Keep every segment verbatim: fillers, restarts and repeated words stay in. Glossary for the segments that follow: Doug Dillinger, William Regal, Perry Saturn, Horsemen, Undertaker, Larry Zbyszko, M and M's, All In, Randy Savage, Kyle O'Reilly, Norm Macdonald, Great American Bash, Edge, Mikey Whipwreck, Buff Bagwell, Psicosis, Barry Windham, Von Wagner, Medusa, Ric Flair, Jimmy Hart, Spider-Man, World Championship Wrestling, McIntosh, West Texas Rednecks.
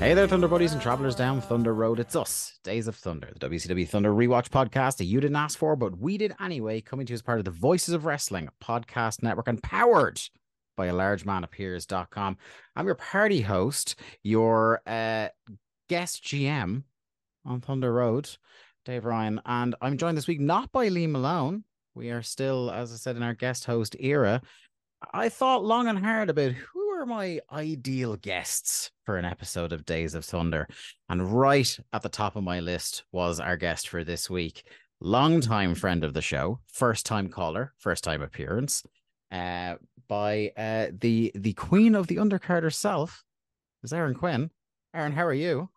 Hey there, Thunder buddies and travelers down Thunder Road. It's us, Days of Thunder, the W C W Thunder Rewatch podcast that you didn't ask for, but we did anyway, coming to you as part of the Voices of Wrestling podcast network and powered by a large man appears dot com. I'm your party host, your uh, guest G M on Thunder Road, Dave Ryan, and I'm joined this week not by Lee Malone. We are still, as I said, in our guest host era. I thought long and hard about who are my ideal guests for an episode of Days of Thunder, and right at the top of my list was our guest for this week, longtime friend of the show, first time caller, first time appearance, uh, by uh, the the queen of the undercard herself, is Erin Quinn. Erin, how are you?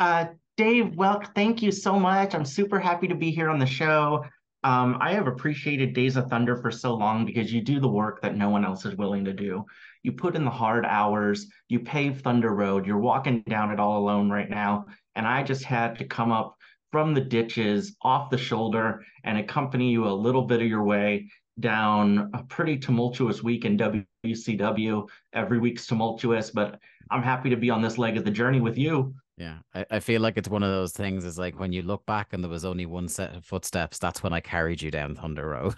Uh, Dave, well, thank you so much. I'm super happy to be here on the show. Um, I have appreciated Days of Thunder for so long because you do the work that no one else is willing to do. You put in the hard hours, you pave Thunder Road, you're walking down it all alone right now. And I just had to come up from the ditches, off the shoulder, and accompany you a little bit of your way down a pretty tumultuous week in W C W. Every week's tumultuous, but I'm happy to be on this leg of the journey with you. Yeah, I, I feel like it's one of those things is like when you look back and there was only one set of footsteps, that's when I carried you down Thunder Road.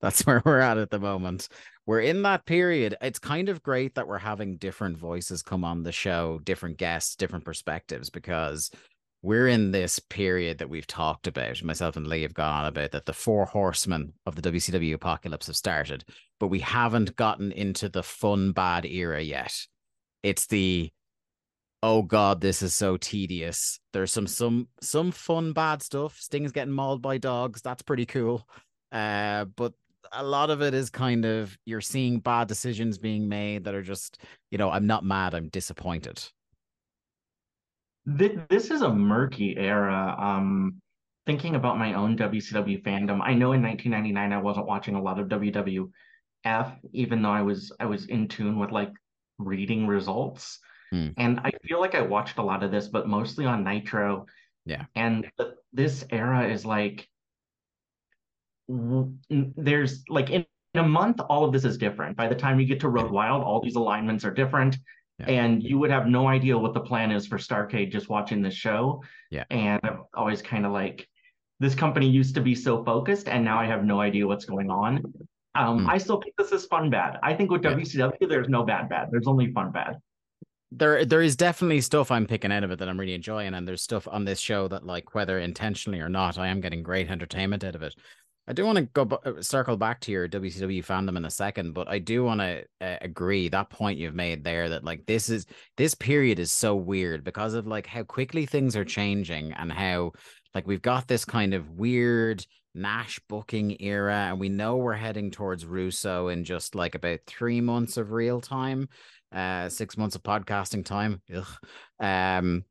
That's where we're at at the moment. We're in that period. It's kind of great that we're having different voices come on the show, different guests, different perspectives, because we're in this period that we've talked about. Myself and Lee have gone on about that the four horsemen of the W C W apocalypse have started, but we haven't gotten into the fun, bad era yet. It's the oh God, this is so tedious. There's some some some fun, bad stuff. Sting's getting mauled by dogs. That's pretty cool. Uh, but a lot of it is kind of, you're seeing bad decisions being made that are just, you know, I'm not mad, I'm disappointed. This is a murky era. Um, thinking about my own W C W fandom, I know in nineteen ninety-nine I wasn't watching a lot of W W F, even though I was I was in tune with like reading results. And I feel like I watched a lot of this, but mostly on Nitro. Yeah. And th- this era is like, w- there's like in, in a month, all of this is different. By the time you get to Road Wild, all these alignments are different. Yeah. And you would have no idea what the plan is for Starrcade just watching this show. Yeah. And I'm always kind of like, this company used to be so focused, and now I have no idea what's going on. Um, mm. I still think this is fun bad. I think with yeah. W C W, there's no bad bad. There's only fun bad. There, there is definitely stuff I'm picking out of it that I'm really enjoying, and there's stuff on this show that, like, whether intentionally or not, I am getting great entertainment out of it. I do want to go b- circle back to your W C W fandom in a second, but I do want to uh, agree that point you've made there that, like, this is this period is so weird because of, like, how quickly things are changing and how, like, we've got this kind of weird Nash booking era, and we know we're heading towards Russo in just, like, about three months of real time. Uh, six months of podcasting time. Ugh. Um,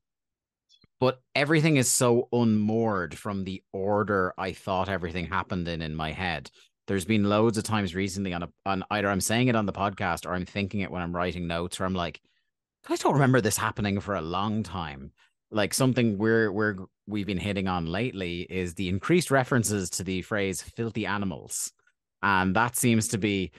But everything is so unmoored from the order I thought everything happened in in my head. There's been loads of times recently on a, on either I'm saying it on the podcast or I'm thinking it when I'm writing notes, or I'm like, I don't remember this happening for a long time. Like something we're we're we've been hitting on lately is the increased references to the phrase "filthy animals," and that seems to be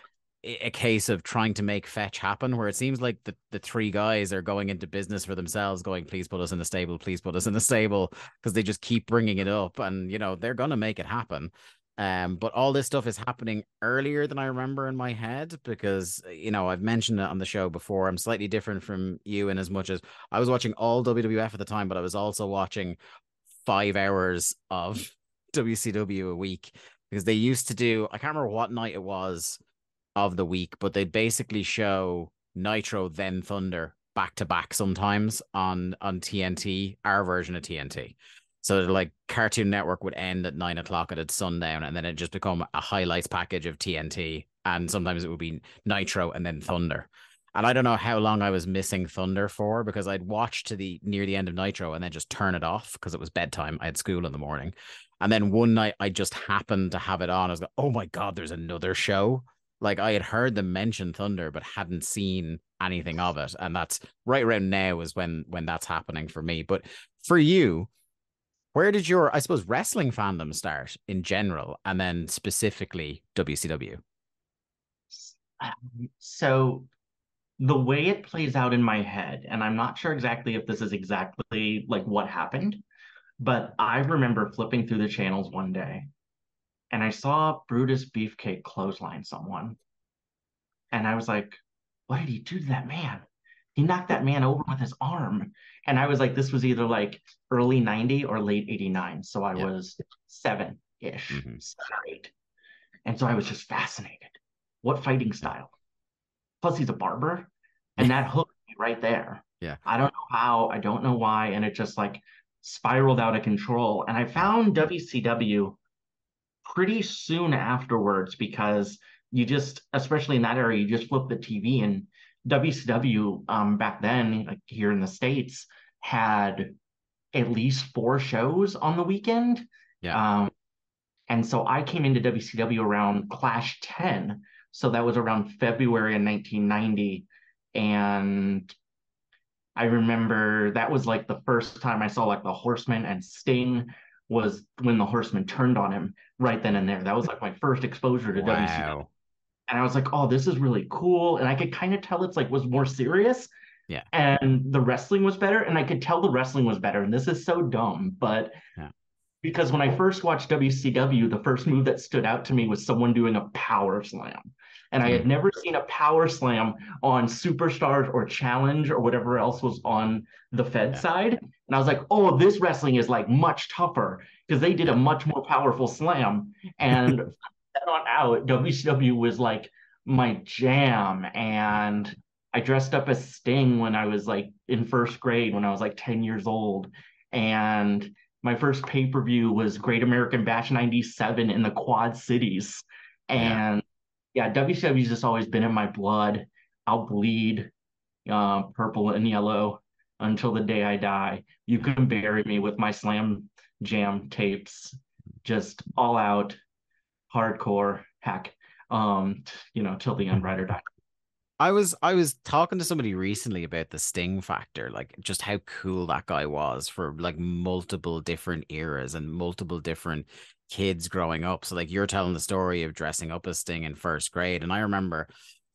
a case of trying to make fetch happen, where it seems like the, the three guys are going into business for themselves, going, please put us in the stable, please put us in the stable, because they just keep bringing it up, and you know they're gonna make it happen. Um, but all this stuff is happening earlier than I remember in my head, because, you know, I've mentioned it on the show before. I'm slightly different from you in as much as I was watching all W W F at the time, but I was also watching five hours of W C W a week, because they used to do, I can't remember what night it was of the week, but they basically show Nitro, then Thunder back to back sometimes on, on T N T, our version of T N T. So like Cartoon Network would end at nine o'clock and at sundown, and then it just become a highlights package of T N T. And sometimes it would be Nitro and then Thunder. And I don't know how long I was missing Thunder for, because I'd watch to the near the end of Nitro and then just turn it off because it was bedtime. I had school in the morning. And then one night I just happened to have it on. I was like, oh my God, there's another show. Like I had heard them mention Thunder, but hadn't seen anything of it. And that's right around now is when, when that's happening for me. But for you, where did your, I suppose, wrestling fandom start in general, and then specifically W C W? Um, so the way it plays out in my head, and I'm not sure exactly if this is exactly like what happened, but I remember flipping through the channels one day and I saw Brutus Beefcake clothesline someone. And I was like, what did he do to that man? He knocked that man over with his arm. And I was like, this was either like early ninety or late eighty-nine. So I yep. was seven-ish, mm-hmm. seven or eight. And so I was just fascinated. What fighting style? Plus he's a barber. And that hooked me right there. Yeah. I don't know how, I don't know why. And it just like spiraled out of control. And I found W C W pretty soon afterwards, because you just, especially in that area, you just flip the T V, and W C W um, back then, like here in the States, had at least four shows on the weekend. Yeah. Um, and so I came into W C W around Clash ten. So that was around February of nineteen ninety. And I remember that was like the first time I saw like the Horseman and Sting, was when the Horseman turned on him right then and there. That was like my first exposure to wow. W C W. And I was like, oh, this is really cool. And I could kind of tell it's like was more serious. Yeah. And the wrestling was better. And I could tell the wrestling was better. And this is so dumb. But yeah. because when I first watched W C W, the first move that stood out to me was someone doing a power slam. And mm-hmm. I had never seen a power slam on Superstars or Challenge or whatever else was on the Fed yeah. side. And I was like, oh, this wrestling is like much tougher, because they did a much more powerful slam. And that on out, W C W was like my jam, and I dressed up as Sting when I was like in first grade, when I was like ten years old, and my first pay-per-view was Great American Bash ninety-seven in the Quad Cities, and yeah, yeah W C W's just always been in my blood. I'll bleed uh, purple and yellow until the day I die. You can bury me with my Slam Jam tapes, just all out. Hardcore hack, um, you know, till the end, ride or die. I was I was talking to somebody recently about the Sting factor, like just how cool that guy was for like multiple different eras and multiple different kids growing up. So like you're telling the story of dressing up as Sting in first grade, and I remember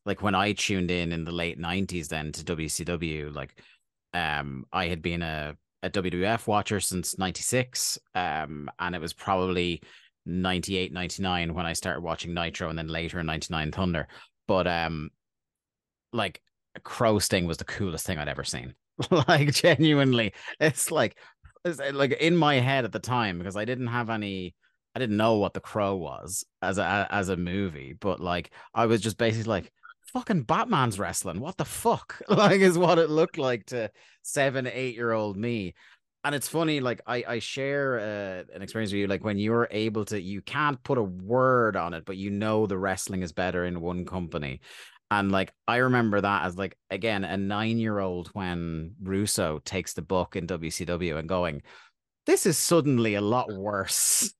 like when I tuned in in the late nineties then to W C W, like um, I had been a, a W W F watcher since ninety-six, um, and it was probably ninety-eight, ninety-nine when I started watching Nitro, and then later in ninety-nine Thunder. But um like Crow Sting was the coolest thing I'd ever seen. Like genuinely, it's like it's like in my head at the time, because I didn't have any I didn't know what the Crow was as a as a movie, but like I was just basically like, fucking Batman's wrestling, what the fuck, like is what it looked like to seven eight year old me. And it's funny, like I, I share uh, an experience with you, like when you're able to, you can't put a word on it, but you know the wrestling is better in one company. And like, I remember that as like, again, a nine-year-old when Russo takes the book in W C W and going, this is suddenly a lot worse,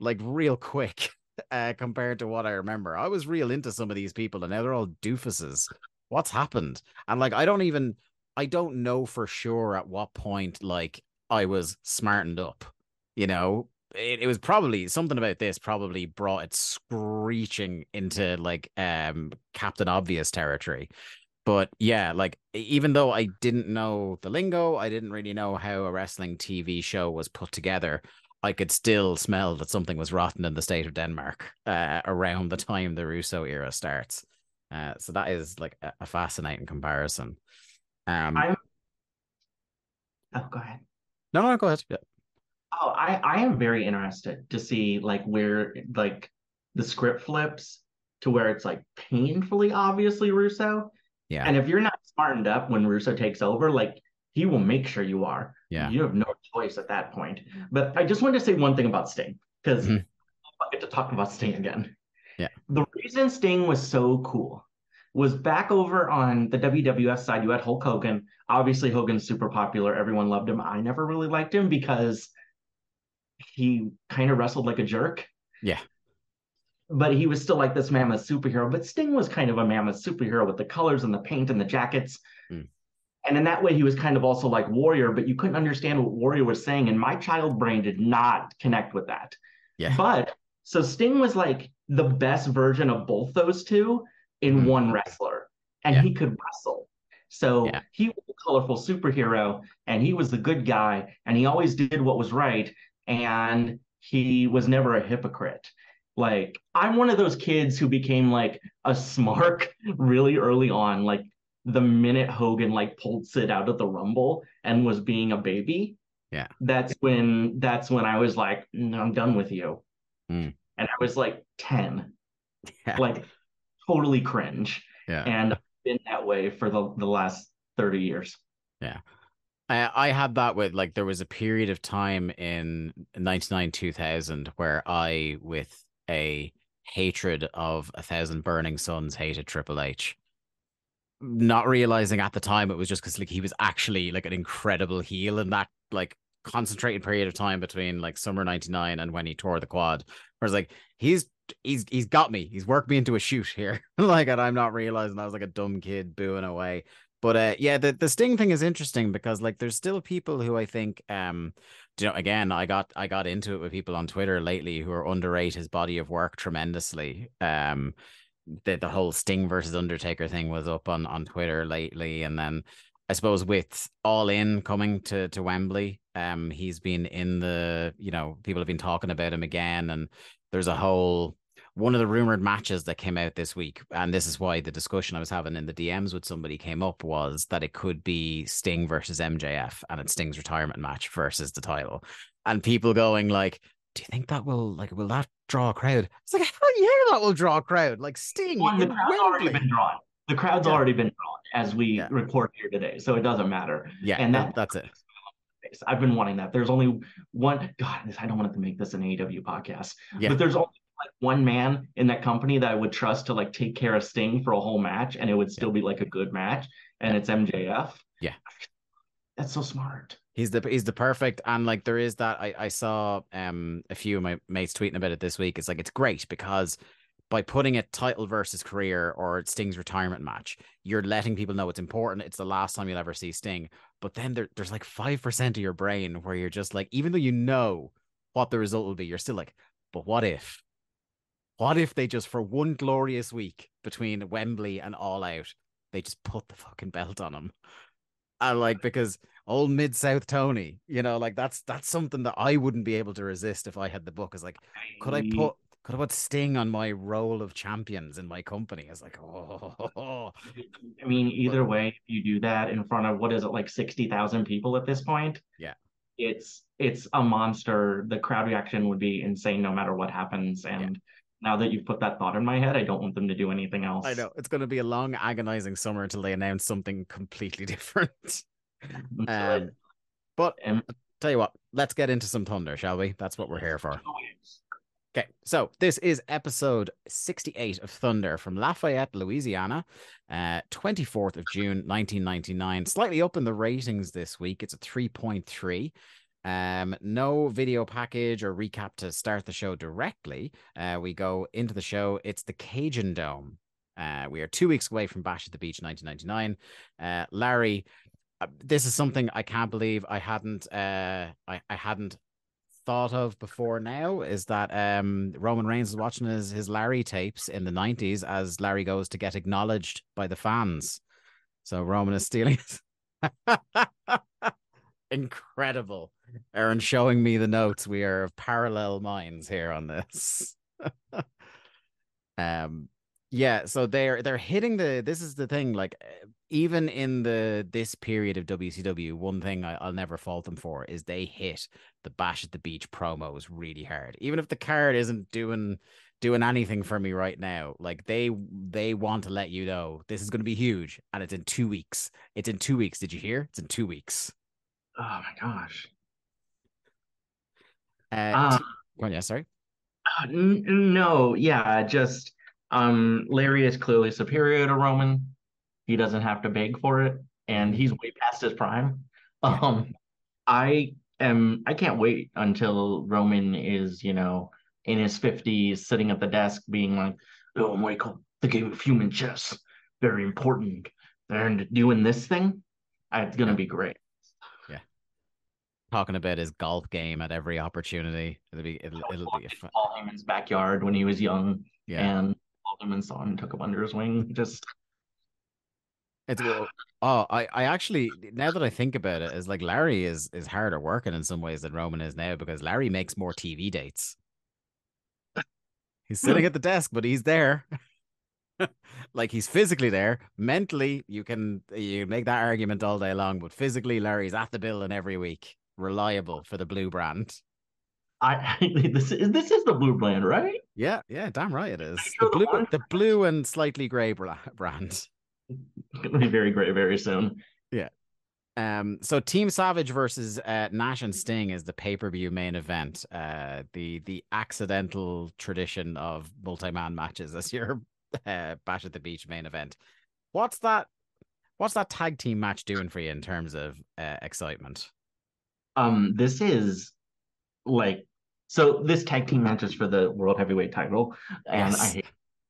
like real quick uh, compared to what I remember. I was real into some of these people and now they're all doofuses. What's happened? And like, I don't even, I don't know for sure at what point, like I was smartened up, you know, it, it was probably something about this probably brought it screeching into like um, Captain Obvious territory. But yeah, like, even though I didn't know the lingo, I didn't really know how a wrestling T V show was put together, I could still smell that something was rotten in the state of Denmark uh, around the time the Russo era starts. Uh, so that is like a, a fascinating comparison. Um, I'm... Oh, go ahead. No, no, go ahead. Yeah. Oh, I, I am very interested to see like where like the script flips to where it's like painfully obviously Russo. Yeah. And if you're not smartened up when Russo takes over, like he will make sure you are. Yeah. You have no choice at that point. But I just wanted to say one thing about Sting, because mm-hmm. I get to talk about Sting again. Yeah. The reason Sting was so cool was back over on the W W F side, you had Hulk Hogan. Obviously, Hogan's super popular. Everyone loved him. I never really liked him because he kind of wrestled like a jerk. Yeah. But he was still like this mammoth superhero. But Sting was kind of a mammoth superhero with the colors and the paint and the jackets. Mm. And in that way, he was kind of also like Warrior, but you couldn't understand what Warrior was saying. And my child brain did not connect with that. Yeah. But so Sting was like the best version of both those two in mm. one wrestler. And yeah. he could wrestle. So yeah. he was a colorful superhero and he was the good guy. And he always did what was right. And he was never a hypocrite. Like, I'm one of those kids who became, like, a smark really early on. Like, the minute Hogan, like, pulled Sid out of the Rumble and was being a baby, yeah, that's when that's when I was like, no, I'm done with you. Mm. And I was, like, ten. Yeah. Like, totally cringe. Yeah. And I've been that way for the, the last thirty years. Yeah. I had that with, like, there was a period of time in ninety-nine, two thousand where I, with a hatred of A Thousand Burning Suns, hated Triple H. Not realizing at the time it was just because, like, he was actually, like, an incredible heel in that, like, concentrated period of time between, like, summer ninety-nine and when he tore the quad. Whereas, like, he's he's he's got me. He's worked me into a shoot here. Like, and I'm not realizing I was, like, a dumb kid booing away. But uh, yeah, the, the Sting thing is interesting because, like, there's still people who I think, um, you know, again, I got I got into it with people on Twitter lately who are underrate his body of work tremendously. Um, the, the whole Sting versus Undertaker thing was up on, on Twitter lately. And then I suppose with All In coming to, to Wembley, um, he's been in the, you know, people have been talking about him again. And there's a whole... One of the rumored matches that came out this week, and this is why the discussion I was having in the D Ms with somebody came up, was that it could be Sting versus M J F, and it's Sting's retirement match versus the title. And people going like, do you think that will, like, will that draw a crowd? It's like, hell yeah, that will draw a crowd. Like, Sting. Well, the crowd's already been drawn. The crowd's yeah. already been drawn as we yeah. record here today, so it doesn't matter. Yeah, and that, that's it. I've been wanting that. There's only one, God, I don't want to make this an A E W podcast, yeah. but there's only like one man in that company that I would trust to, like, take care of Sting for a whole match, and it would still yeah. be like a good match, and yeah. it's M J F. Yeah, that's so smart. He's the he's the perfect, and like there is that I I saw um a few of my mates tweeting about it this week. It's like, it's great because by putting it title versus career or Sting's retirement match, you're letting people know it's important. It's the last time you'll ever see Sting. But then there, there's like five percent of your brain where you're just like, even though you know what the result will be, you're still like, but what if? What if they just, for one glorious week between Wembley and All Out, they just put the fucking belt on him? And like, because old Mid-South Tony, you know, like that's that's something that I wouldn't be able to resist if I had the book. Is like, could I put could I put Sting on my roll of champions in my company? It's like, oh. I mean, either but, way, if you do that in front of, what is it, like sixty thousand people at this point? Yeah. It's it's a monster. The crowd reaction would be insane no matter what happens. And yeah. Now that you've put that thought in my head, I don't want them to do anything else. I know. It's going to be a long, agonizing summer until they announce something completely different. Um, but um, I'll tell you what, let's get into some Thunder, shall we? That's what we're here for. Okay, so this is episode sixty-eight of Thunder from Lafayette, Louisiana, uh, twenty-fourth of June, nineteen ninety-nine. Slightly up in the ratings this week. It's a three point three. Um, no video package or recap to start the show directly. Uh, we go into the show. It's the Cajun Dome. Uh, we are two weeks away from Bash at the Beach, nineteen ninety-nine. Uh, Larry, uh, this is something I can't believe I hadn't, uh, I, I hadn't thought of before now, is that um Roman Reigns is watching his, his Larry tapes in the nineties as Larry goes to get acknowledged by the fans. So Roman is stealing it. Incredible. Erin showing me the notes. We are of parallel minds here on this. um yeah, so they're they're hitting the, this is the thing, like even in the this period of W C W, one thing I, I'll never fault them for is they hit the Bash at the Beach promos really hard. Even if the card isn't doing doing anything for me right now, like they they want to let you know this is going to be huge, and it's in two weeks. It's in two weeks. Did you hear? It's in two weeks. Oh my gosh. Uh, oh yeah, sorry. Uh, n- no, yeah, just um, Larry is clearly superior to Roman. He doesn't have to beg for it, and he's way past his prime. Um, I am. I can't wait until Roman is, you know, in his fifties, sitting at the desk, being like, "Oh, Michael, the game of human chess, very important," and doing this thing. It's gonna be great. Yeah, talking about his golf game at every opportunity. It'll be. It'll, it'll be. Fun. Paul Heyman's backyard when he was young, yeah. And Paul Heyman saw him and took him under his wing. Just. It's oh, I, I actually, now that I think about it, is like Larry is is harder working in some ways than Roman is now, because Larry makes more T V dates. He's sitting at the desk, but he's there. Like he's physically there. Mentally, you can you make that argument all day long, but physically, Larry's at the building every week, reliable for the blue brand. I this is this is the blue brand, right? Yeah, yeah, damn right it is. The blue, the blue and slightly grey brand. Gonna be very great very soon. Yeah. Um. So Team Savage versus uh, Nash and Sting is the pay-per-view main event. Uh. The the accidental tradition of multi-man matches as your uh, Bash at the Beach main event. What's that? What's that tag team match doing for you in terms of uh, excitement? Um. This is like so. This tag team match is for the World Heavyweight Title, and yes. I hate,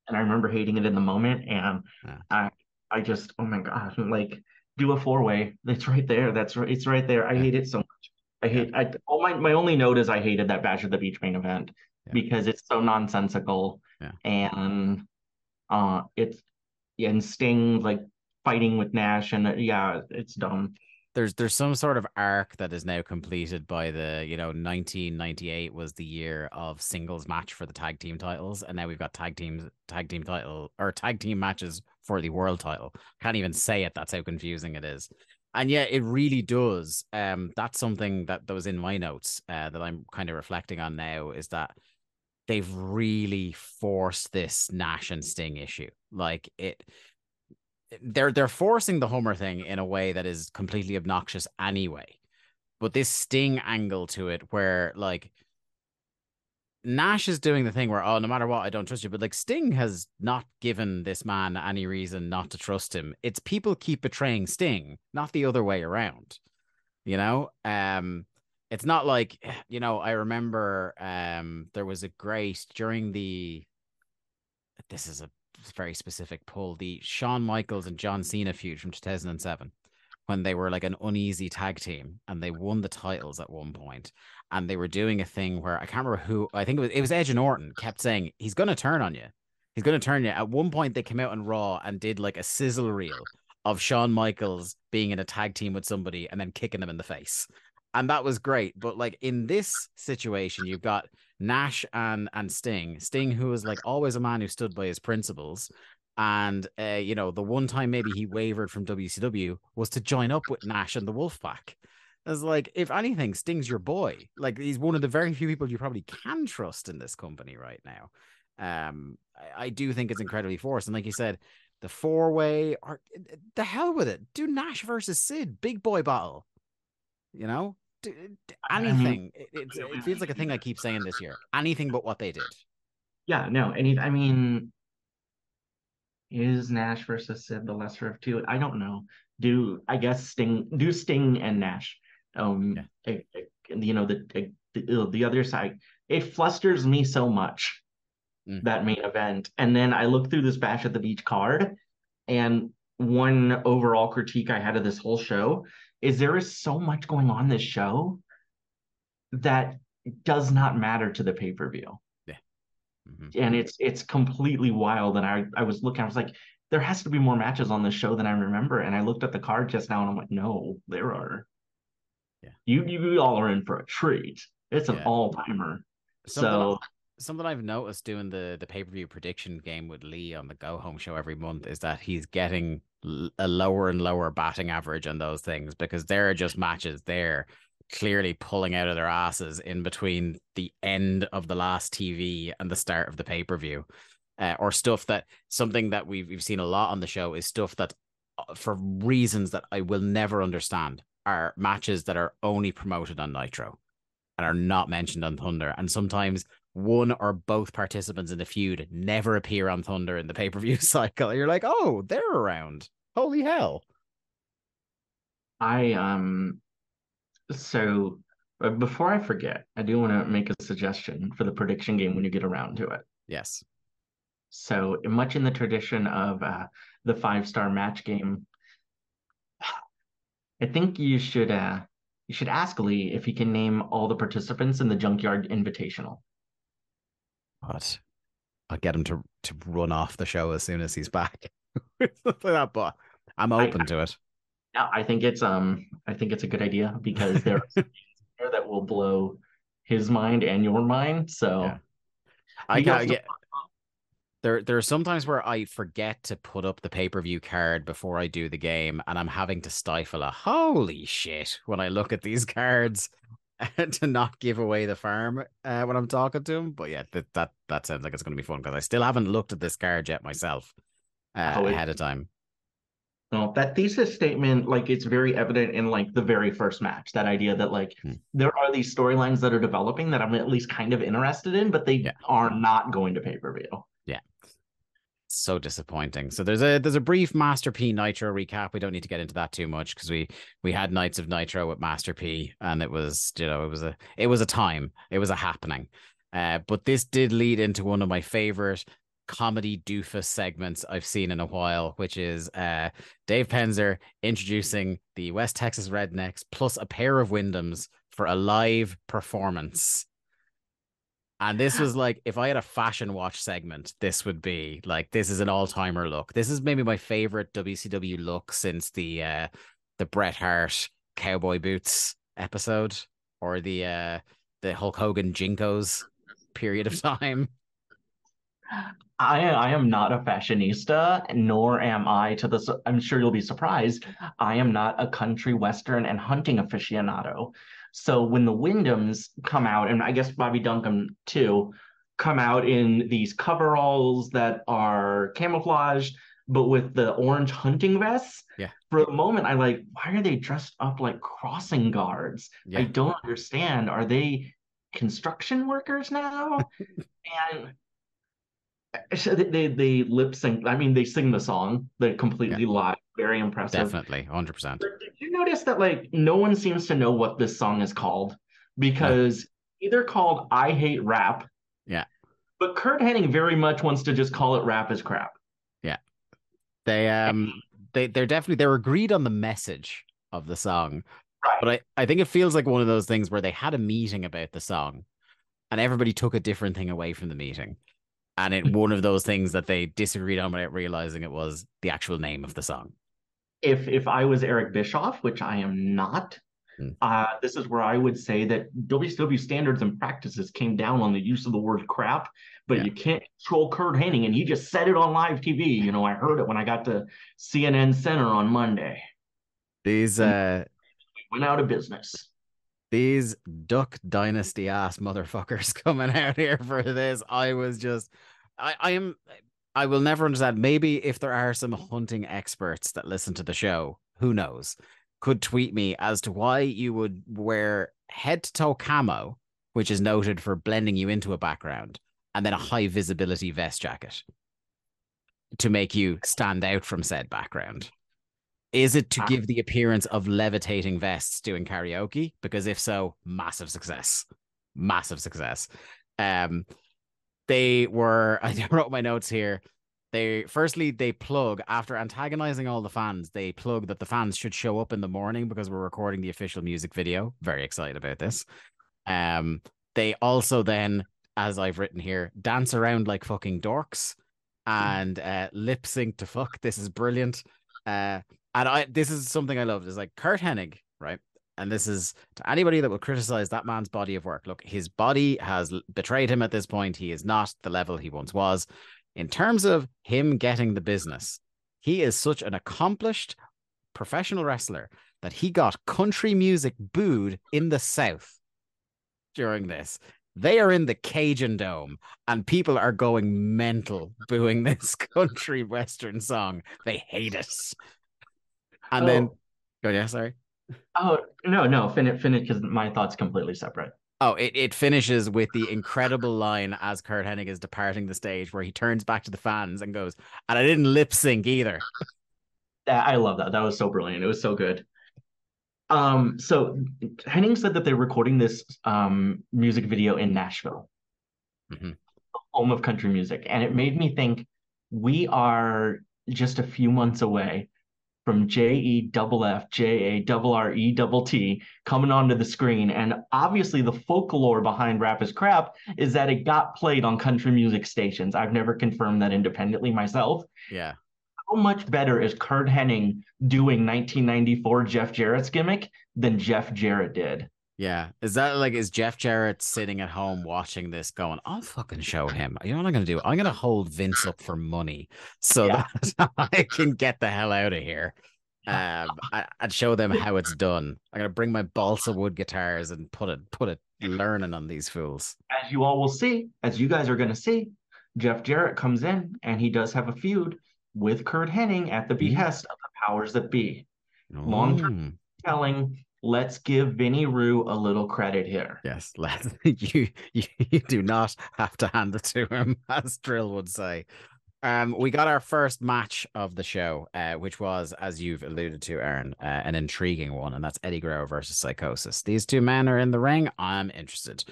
and I remember hating it in the moment, and yeah. I. I just, oh my God, like do a four way. It's right there. That's right. It's right there. I yeah. hate it so much. I hate yeah. I all my, my only note is I hated that Bash at the Beach main event yeah. because it's so nonsensical. Yeah. And uh it's yeah, and Sting like fighting with Nash and uh, yeah, it's dumb. There's there's some sort of arc that is now completed by the, you know, nineteen ninety-eight was the year of singles match for the tag team titles, and now we've got tag teams tag team title or tag team matches for the world title. Can't even say it. That's how confusing it is. And yeah, it really does. Um, that's something that, that was in my notes uh, that I'm kind of reflecting on now, is that they've really forced this Nash and Sting issue. Like it. They're they're forcing the Hummer thing in a way that is completely obnoxious anyway, but this Sting angle to it, where like Nash is doing the thing where, oh, no matter what, I don't trust you, but like Sting has not given this man any reason not to trust him. It's people keep betraying Sting, not the other way around. You know, um, it's not like, you know, I remember um there was a great during the this is a. very specific pull, the Shawn Michaels and John Cena feud from two thousand seven, when they were like an uneasy tag team and they won the titles at one point, and they were doing a thing where I can't remember who, I think it was it was Edge and Orton kept saying he's gonna turn on you he's gonna turn you at one point. They came out on Raw and did like a sizzle reel of Shawn Michaels being in a tag team with somebody and then kicking them in the face, and that was great. But like in this situation, you've got Nash and and Sting. Sting, who was like always a man who stood by his principles, and uh, you know, the one time maybe he wavered from W C W was to join up with Nash and the Wolfpack. It's like, if anything, Sting's your boy. Like he's one of the very few people you probably can trust in this company right now. Um, I, I do think it's incredibly forced, and like you said, the four way, or the hell with it. Do Nash versus Sid, big boy battle. You know, anything. I mean, it, it, it feels like a thing I keep saying this year. Anything but what they did. Yeah, no. And I mean, is Nash versus Sid the lesser of two? I don't know. Do I guess Sting? Do Sting and Nash? Um, yeah. I, I, you know the, the the other side. It flusters me so much, mm. that main event. And then I look through this Bash at the Beach card, and one overall critique I had of this whole show is there is so much going on this show that does not matter to the pay-per-view. Yeah. Mm-hmm. And it's it's completely wild. And I, I was looking, I was like, there has to be more matches on this show than I remember. And I looked at the card just now and I'm like, no, there are. Yeah. You, you all are in for a treat. It's an yeah. all-timer. Something so something I've noticed doing the, the pay-per-view prediction game with Lee on the go-home show every month is that he's getting a lower and lower batting average on those things, because there are just matches there clearly pulling out of their asses in between the end of the last T V and the start of the pay-per-view, uh, or stuff that something that we've, we've seen a lot on the show is stuff that, for reasons that I will never understand, are matches that are only promoted on Nitro and are not mentioned on Thunder. And sometimes one or both participants in the feud never appear on Thunder in the pay-per-view cycle. You're like, oh, they're around. Holy hell. I, um, so uh, before I forget, I do want to make a suggestion for the prediction game when you get around to it. Yes. So much in the tradition of uh, the five-star match game, I think you should, uh, you should ask Lee if he can name all the participants in the Junkyard Invitational. But I'll get him to, to run off the show as soon as he's back. That, but I'm open I, to it. I think it's um I think it's a good idea, because there are some things there that will blow his mind and your mind. So yeah. I gotta get there there are some times where I forget to put up the pay-per-view card before I do the game, and I'm having to stifle a holy shit when I look at these cards. To not give away the farm uh, when I'm talking to him. But yeah, that that, that sounds like it's going to be fun, because I still haven't looked at this card yet myself uh, oh, ahead of time. No, that thesis statement, like, it's very evident in like the very first match, that idea that like hmm. there are these storylines that are developing that I'm at least kind of interested in, but they yeah. are not going to pay-per-view. Yeah. So disappointing. So there's a there's a brief Master P Nitro recap. We don't need to get into that too much, because we we had Nights of Nitro with Master P, and it was, you know, it was a it was a time, it was a happening. Uh, but this did lead into one of my favorite comedy doofus segments I've seen in a while, which is uh, Dave Penzer introducing the West Texas Rednecks plus a pair of Wyndhams for a live performance. And this was like, if I had a fashion watch segment, this would be like, this is an all-timer look. This is maybe my favorite W C W look since the uh, the Bret Hart cowboy boots episode, or the uh, the Hulk Hogan Jinkos period of time. I I am not a fashionista, nor am I to the. I'm sure you'll be surprised. I am not a country western and hunting aficionado. So when the Wyndhams come out, and I guess Bobby Duncombe too, come out in these coveralls that are camouflaged, but with the orange hunting vests, yeah. for a moment, I like, why are they dressed up like crossing guards? Yeah. I don't understand. Are they construction workers now? And so they, they, they lip sync. I mean, they sing the song. They're completely yeah. live. Very impressive. Definitely, one hundred percent. But did you notice that, like, no one seems to know what this song is called? Because yeah. either called I Hate Rap. Yeah. But Curt Hennig very much wants to just call it Rap Is Crap. Yeah. They, um, they, they're definitely, they're agreed on the message of the song. Right. But I, I think it feels like one of those things where they had a meeting about the song and everybody took a different thing away from the meeting. And it one of those things that they disagreed on without realizing it was the actual name of the song. If if I was Eric Bischoff, which I am not, mm. uh, this is where I would say that W C W standards and practices came down on the use of the word crap, but yeah. you can't control Curt Hennig, and he just said it on live T V. You know, I heard it when I got to C N N Center on Monday. These uh, we went out of business. These Duck Dynasty ass motherfuckers coming out here for this. I was just, I, I am. I will never understand. Maybe if there are some hunting experts that listen to the show, who knows? could tweet me as to why you would wear head-to-toe camo, which is noted for blending you into a background, and then a high-visibility vest jacket to make you stand out from said background. Is it to give the appearance of levitating vests doing karaoke? Because if so, massive success. Massive success. Um, they were, I wrote my notes here. They, firstly, they plug, after antagonizing all the fans, they plug that the fans should show up in the morning because we're recording the official music video. Very excited about this. Um, they also then, as I've written here, dance around like fucking dorks and uh, lip sync to fuck. This is brilliant. Uh, and I, this is something I love. It's like Curt Hennig, right? And this is to anybody that will criticize that man's body of work. Look, his body has betrayed him at this point. He is not the level he once was. In terms of him getting the business, he is such an accomplished professional wrestler that he got country music booed in the South during this. They are in the Cajun Dome and people are going mental booing this country western song. They hate us. And oh. then, oh yeah, sorry. Oh, no, no, finish, finish, because my thought's completely separate. Oh, it, it finishes with the incredible line as Curt Hennig is departing the stage where he turns back to the fans and goes, and I didn't lip sync either. I love that. That was so brilliant. It was so good. Um, so Hennig said that they're recording this um, music video in Nashville, mm-hmm. home of country music. And it made me think we are just a few months away from J E F F J A R R E T T coming onto the screen. And obviously the folklore behind Rap is Crap is that it got played on country music stations. I've never confirmed that independently myself. Yeah. How much better is Curt Hennig doing nineteen ninety-four Jeff Jarrett's gimmick than Jeff Jarrett did? Yeah. Is that like, is Jeff Jarrett sitting at home watching this going, I'll fucking show him. You know what I'm going to do? I'm going to hold Vince up for money so yeah. that I can get the hell out of here. Um, I, I'd show them how it's done. I'm going to bring my balsa wood guitars and put it, put it learning on these fools. As you all will see, as you guys are going to see, Jeff Jarrett comes in and he does have a feud with Curt Hennig at the behest of the powers that be. Oh. Long-term telling. Let's give Vinny Roo a little credit here. Yes, let's, you, you you do not have to hand it to him, as Drill would say. Um, we got our first match of the show, uh, which was, as you've alluded to, Erin, uh, an intriguing one, and that's Eddie Guerrero versus Psicosis. These two men are in the ring. I'm interested.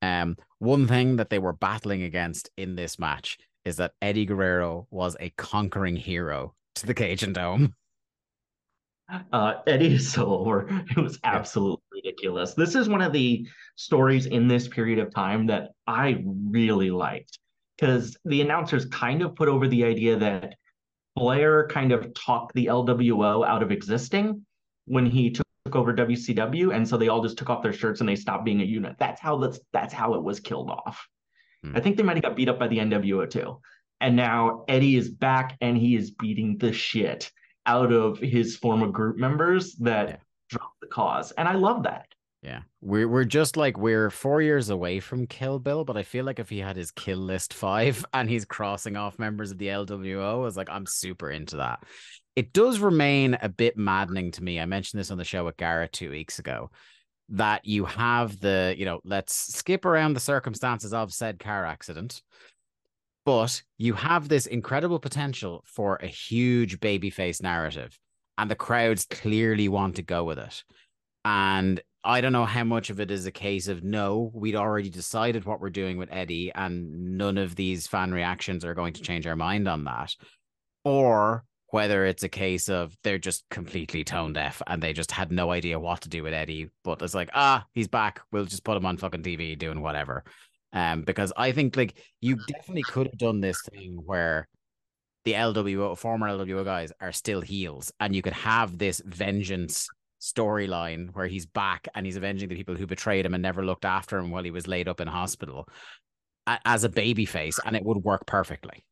Um, one thing that they were battling against in this match is that Eddie Guerrero was a conquering hero to the Cajun Dome. Uh, Eddie is so over. It was absolutely ridiculous. This is one of the stories in this period of time that I really liked because the announcers kind of put over the idea that Flair kind of talked the L W O out of existing when he took over W C W, and so they all just took off their shirts and they stopped being a unit. That's how that's that's how it was killed off. Hmm. I think they might have got beat up by the N W O too. And now Eddie is back and he is beating the shit out of his former group members that yeah. dropped the cause. And I love that. Yeah. We're, we're just like, we're four years away from Kill Bill, but I feel like if he had his kill list five and he's crossing off members of the L W O, I was like, I'm super into that. It does remain a bit maddening to me. I mentioned this on the show with Garrett two weeks ago, that you have the, you know, let's skip around the circumstances of said car accident. But you have this incredible potential for a huge babyface narrative, and the crowds clearly want to go with it. And I don't know how much of it is a case of, no, we'd already decided what we're doing with Eddie, and none of these fan reactions are going to change our mind on that. Or whether it's a case of they're just completely tone deaf and they just had no idea what to do with Eddie. But it's like, ah, he's back. We'll just put him on fucking T V doing whatever. Um, because I think like you definitely could have done this thing where the L W O, former L W O guys are still heels, and you could have this vengeance storyline where he's back and he's avenging the people who betrayed him and never looked after him while he was laid up in hospital a- as a babyface, and it would work perfectly.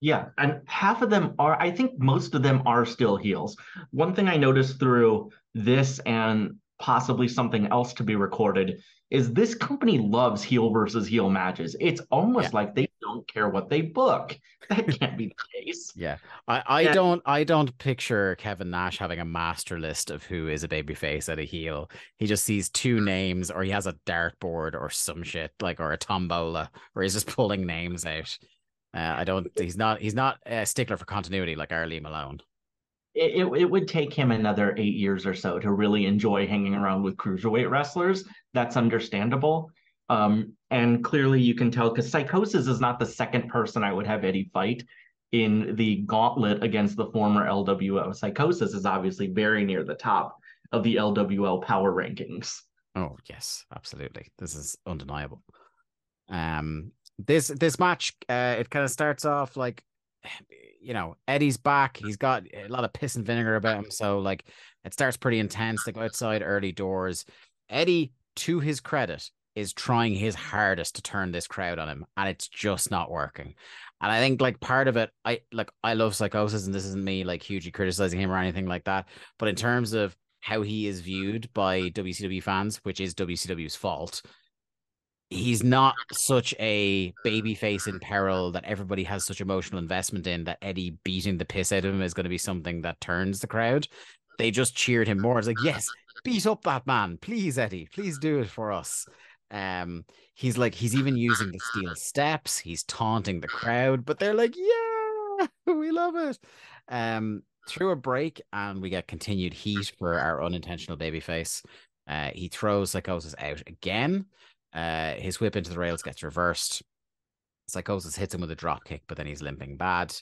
Yeah, and half of them are, I think most of them are still heels. One thing I noticed through this and possibly something else to be recorded is this company loves heel versus heel matches. It's almost yeah. like they don't care what they book. That can't be the case. Yeah. I, I and, don't I don't picture Kevin Nash having a master list of who is a babyface and a heel. He just sees two names, or he has a dartboard or some shit, like, or a tombola, where he's just pulling names out. Uh, I don't he's not he's not a stickler for continuity like Lee Malone. It, it it would take him another eight years or so to really enjoy hanging around with cruiserweight wrestlers. That's understandable. Um, and clearly you can tell, because Psicosis is not the second person I would have Eddie fight in the gauntlet against the former L W O. Psicosis is obviously very near the top of the L W L power rankings. Oh, yes, absolutely. This is undeniable. Um, this this match, uh, it kind of starts off like, you know, Eddie's back. He's got a lot of piss and vinegar about him. So, like, it starts pretty intense. They go outside early doors. Eddie, to his credit, is trying his hardest to turn this crowd on him, and it's just not working. And I think, like, part of it, I like, I love Psicosis, and this isn't me like hugely criticizing him or anything like that. But in terms of how he is viewed by W C W fans, which is W C W's fault, he's not such a babyface in peril that everybody has such emotional investment in, that Eddie beating the piss out of him is going to be something that turns the crowd. They just cheered him more. It's like, yes, beat up that man, please, Eddie, please do it for us. Um, he's like, he's even using the steel steps. He's taunting the crowd, but they're like, yeah, we love it. Um, through a break, and we get continued heat for our unintentional babyface. Uh, he throws Psicosis out again. Uh, his whip into the rails gets reversed. Psicosis hits him with a drop kick, but then he's limping bad.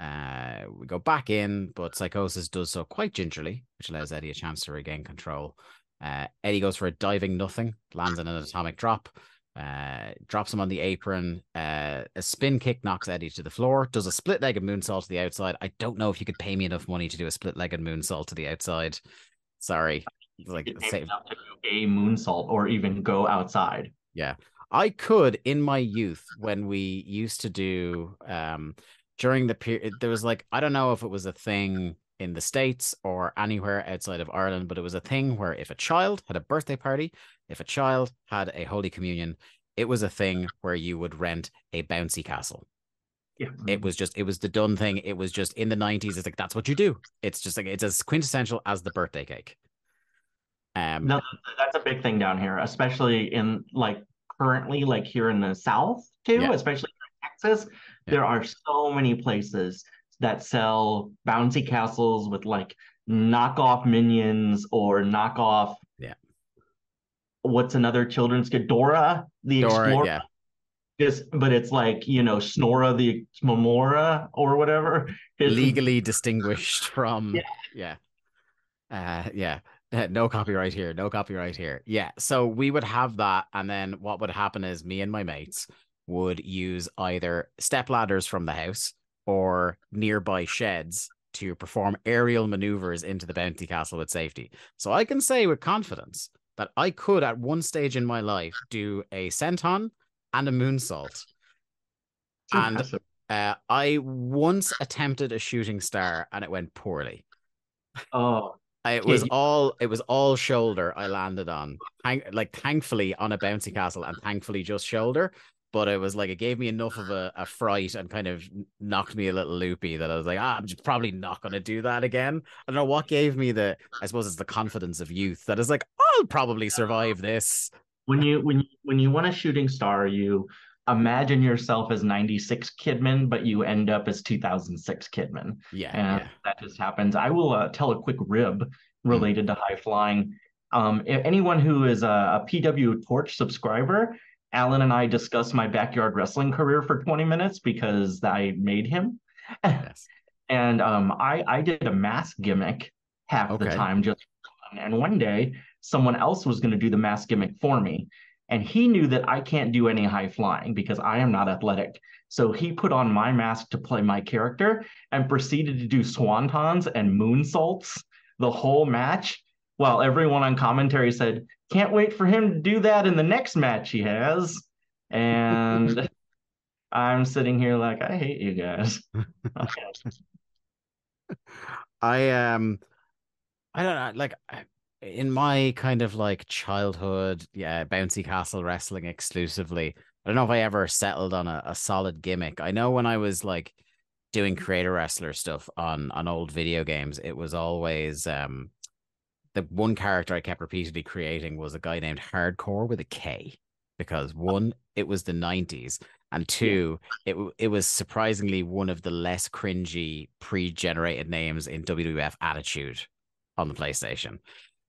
Uh, we go back in, but Psicosis does so quite gingerly, which allows Eddie a chance to regain control. Uh, Eddie goes for a diving nothing, lands in an atomic drop, uh, drops him on the apron. Uh, a spin kick knocks Eddie to the floor, does a split-legged moonsault to the outside. I don't know if you could pay me enough money to do a split-legged moonsault to the outside. Sorry. Like, you save to do a moonsault or even go outside. Yeah. I could, in my youth, when we used to do, um, during the period, there was like, I don't know if it was a thing in the States or anywhere outside of Ireland, but it was a thing where if a child had a birthday party, if a child had a Holy Communion, it was a thing where you would rent a bouncy castle. Yeah. It was just, it was the done thing. It was just in the nineties. It's like, that's what you do. It's just like, it's as quintessential as the birthday cake. Um, no, that's a big thing down here, especially in like currently, like here in the South too, yeah. especially in Texas. Yeah. There are so many places that sell bouncy castles with like knockoff Minions or knockoff. Yeah. What's another children's kid? Dora the Dora, Explorer. Yeah. Just, but it's like, you know, Snora the Mamora or whatever. It's legally distinguished from. Yeah. Yeah. Uh, yeah. No copyright here. No copyright here. Yeah. So we would have that. And then what would happen is me and my mates would use either stepladders from the house or nearby sheds to perform aerial maneuvers into the bouncy castle with safety. So I can say with confidence that I could at one stage in my life do a senton and a moonsault. And uh, I once attempted a shooting star and it went poorly. Oh, it was all it was all shoulder I landed on. Thank, like thankfully on a bouncy castle and thankfully just shoulder. But it was like, it gave me enough of a, a fright and kind of knocked me a little loopy that I was like, ah, I'm just probably not going to do that again. I don't know what gave me the, I suppose it's the confidence of youth that is like, I'll probably survive this. When you when you, when you want a shooting star, you imagine yourself as ninety-six Kidman, but you end up as two thousand six Kidman. Yeah. And yeah. that just happens. I will uh, tell a quick rib related mm-hmm. to high flying. Um, anyone who is a, a P W Torch subscriber, Alan and I discussed my backyard wrestling career for twenty minutes because I made him. Yes. and um, I, I did a mask gimmick half okay. the time. just And one day, someone else was going to do the mask gimmick for me. And he knew that I can't do any high flying because I am not athletic. So he put on my mask to play my character and proceeded to do swantons and moonsaults the whole match, while everyone on commentary said, can't wait for him to do that in the next match he has. And I'm sitting here like, I hate you guys. I, um, I don't know, like, in my kind of like childhood, yeah, bouncy castle wrestling exclusively, I don't know if I ever settled on a, a solid gimmick. I know when I was like doing creator wrestler stuff on, on old video games, it was always um, the one character I kept repeatedly creating was a guy named Hardcore with a K, because one, it was the nineties, and two, it it was surprisingly one of the less cringy pre-generated names in W W F Attitude on the PlayStation.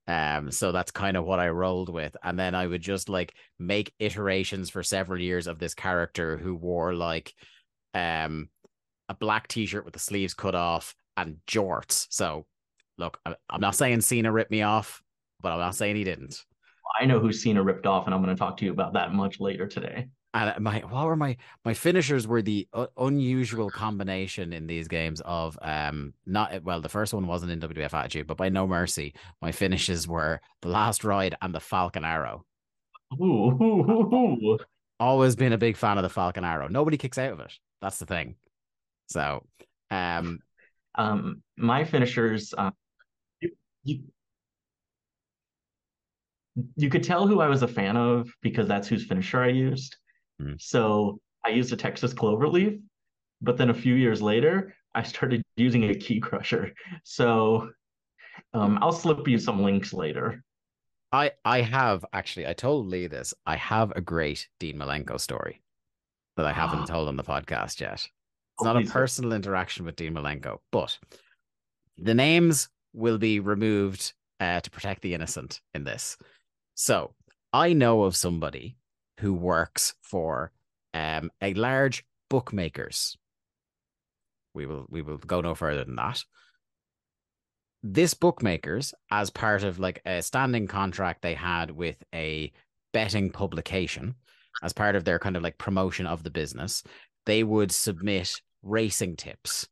Um, so that's kind of what I rolled with. And then I would just like make iterations for several years of this character who wore like um a black t-shirt with the sleeves cut off and jorts. So look, I'm not saying Cena ripped me off, but I'm not saying he didn't. I know who Cena ripped off, and I'm going to talk to you about that much later today. And my what were my my finishers were the u- unusual combination in these games of um not well the first one wasn't in W W F Attitude, but by No Mercy my finishes were the Last Ride and the Falcon Arrow. Ooh, ooh, ooh. Always been a big fan of the Falcon Arrow. Nobody kicks out of it. That's the thing. So, um, um, my finishers. Um, you, you... You could tell who I was a fan of because that's whose finisher I used. Mm. So I used a Texas Cloverleaf, but then a few years later, I started using a Key Crusher. So um, I'll slip you some links later. I, I have, actually, I told Lee this. I have a great Dean Malenko story that I haven't told on the podcast yet. It's oh, not a personal don't. interaction with Dean Malenko, but the names will be removed uh, to protect the innocent in this. So I know of somebody who works for um, a large bookmakers. We will we will go no further than that. This bookmakers, as part of like a standing contract they had with a betting publication, as part of their kind of like promotion of the business, they would submit racing tips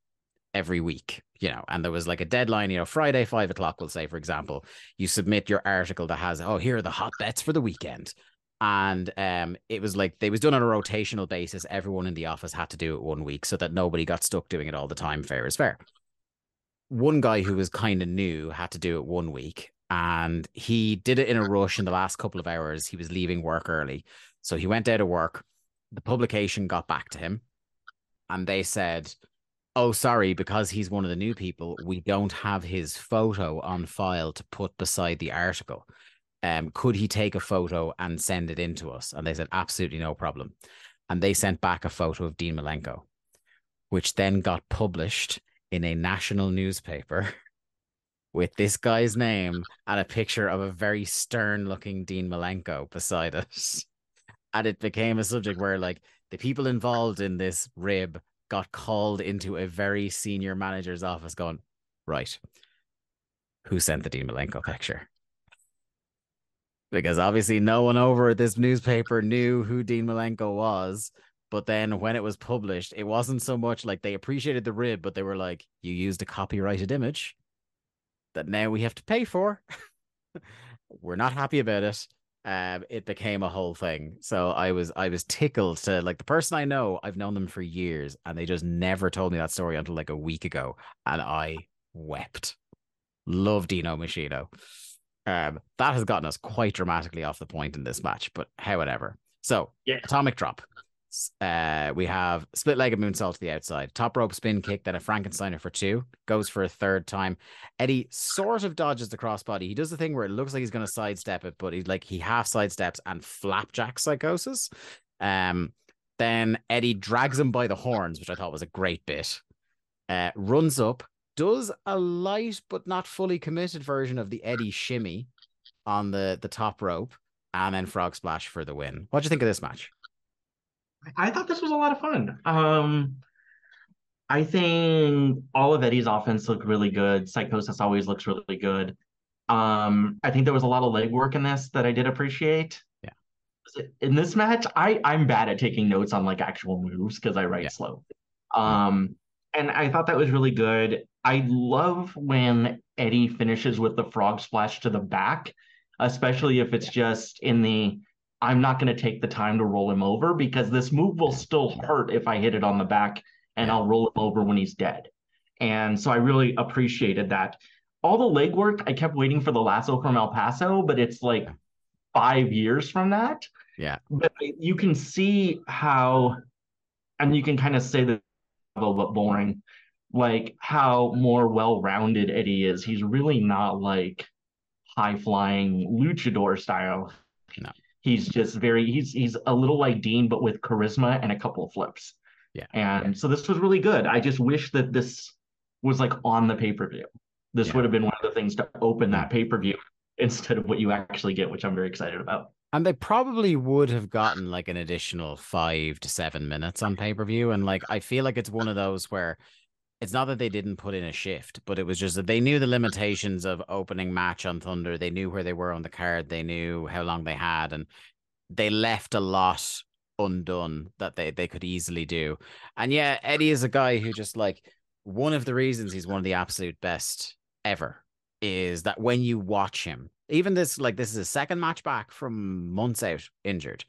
every week, you know, and there was like a deadline, you know, Friday, five o'clock, we'll say, for example, you submit your article that has, oh, here are the hot bets for the weekend. And um, it was like, they was done on a rotational basis. Everyone in the office had to do it one week so that nobody got stuck doing it all the time. Fair is fair. One guy who was kind of new had to do it one week and he did it in a rush in the last couple of hours. He was leaving work early. So he went out of work. The publication got back to him and they said, oh, sorry, because he's one of the new people, we don't have his photo on file to put beside the article. Um, could he take a photo and send it in to us? And they said, absolutely no problem. And they sent back a photo of Dean Malenko, which then got published in a national newspaper with this guy's name and a picture of a very stern-looking Dean Malenko beside us. And it became a subject where, like, the people involved in this rib got called into a very senior manager's office going, right, who sent the Dean Malenko picture? Because obviously no one over at this newspaper knew who Dean Malenko was. But then when it was published, it wasn't so much like they appreciated the rib, but they were like, you used a copyrighted image that now we have to pay for. We're not happy about it. Um, it became a whole thing. So I was I was tickled to, like, the person I know, I've known them for years, and they just never told me that story until like a week ago, and I wept. Love Dino Machino. Um, that has gotten us quite dramatically off the point in this match, but however. So, yeah. Atomic drop. Uh, we have split-legged moonsault to the outside. Top rope spin kick, then a Frankensteiner for two. Goes for a third time. Eddie sort of dodges the crossbody. He does the thing where it looks like he's going to sidestep it, but he's like he half sidesteps and flapjack Psicosis. Um, then Eddie drags him by the horns, which I thought was a great bit. Uh, runs up, does a light but not fully committed version of the Eddie shimmy on the, the top rope, and then frog splash for the win. What do you think of this match? I thought this was a lot of fun. Um, I think all of Eddie's offense looked really good. Psicosis always looks really good. Um, I think there was a lot of legwork in this that I did appreciate. Yeah. In this match, I, I'm bad at taking notes on like actual moves because I write yeah. slow. Um, yeah. And I thought that was really good. I love when Eddie finishes with the frog splash to the back, especially if it's yeah. just in the... I'm not going to take the time to roll him over because this move will still hurt if I hit it on the back, and yeah. I'll roll him over when he's dead. And so I really appreciated that. All the legwork, I kept waiting for the lasso from El Paso, but it's like five years from that. Yeah. But you can see how, and you can kind of say that, but boring, like how more well-rounded Eddie is. He's really not like high-flying luchador style. No. He's just very, he's he's a little like Dean, but with charisma and a couple of flips. Yeah. And yeah. so this was really good. I just wish that this was like on the pay-per-view. This yeah. would have been one of the things to open that pay-per-view instead of what you actually get, which I'm very excited about. And they probably would have gotten like an additional five to seven minutes on pay-per-view. And like, I feel like it's one of those where it's not that they didn't put in a shift, but it was just that they knew the limitations of opening match on Thunder. They knew where they were on the card. They knew how long they had, and they left a lot undone that they, they could easily do. And yeah, Eddie is a guy who just like, one of the reasons he's one of the absolute best ever is that when you watch him, even this, like this is a second match back from months out injured,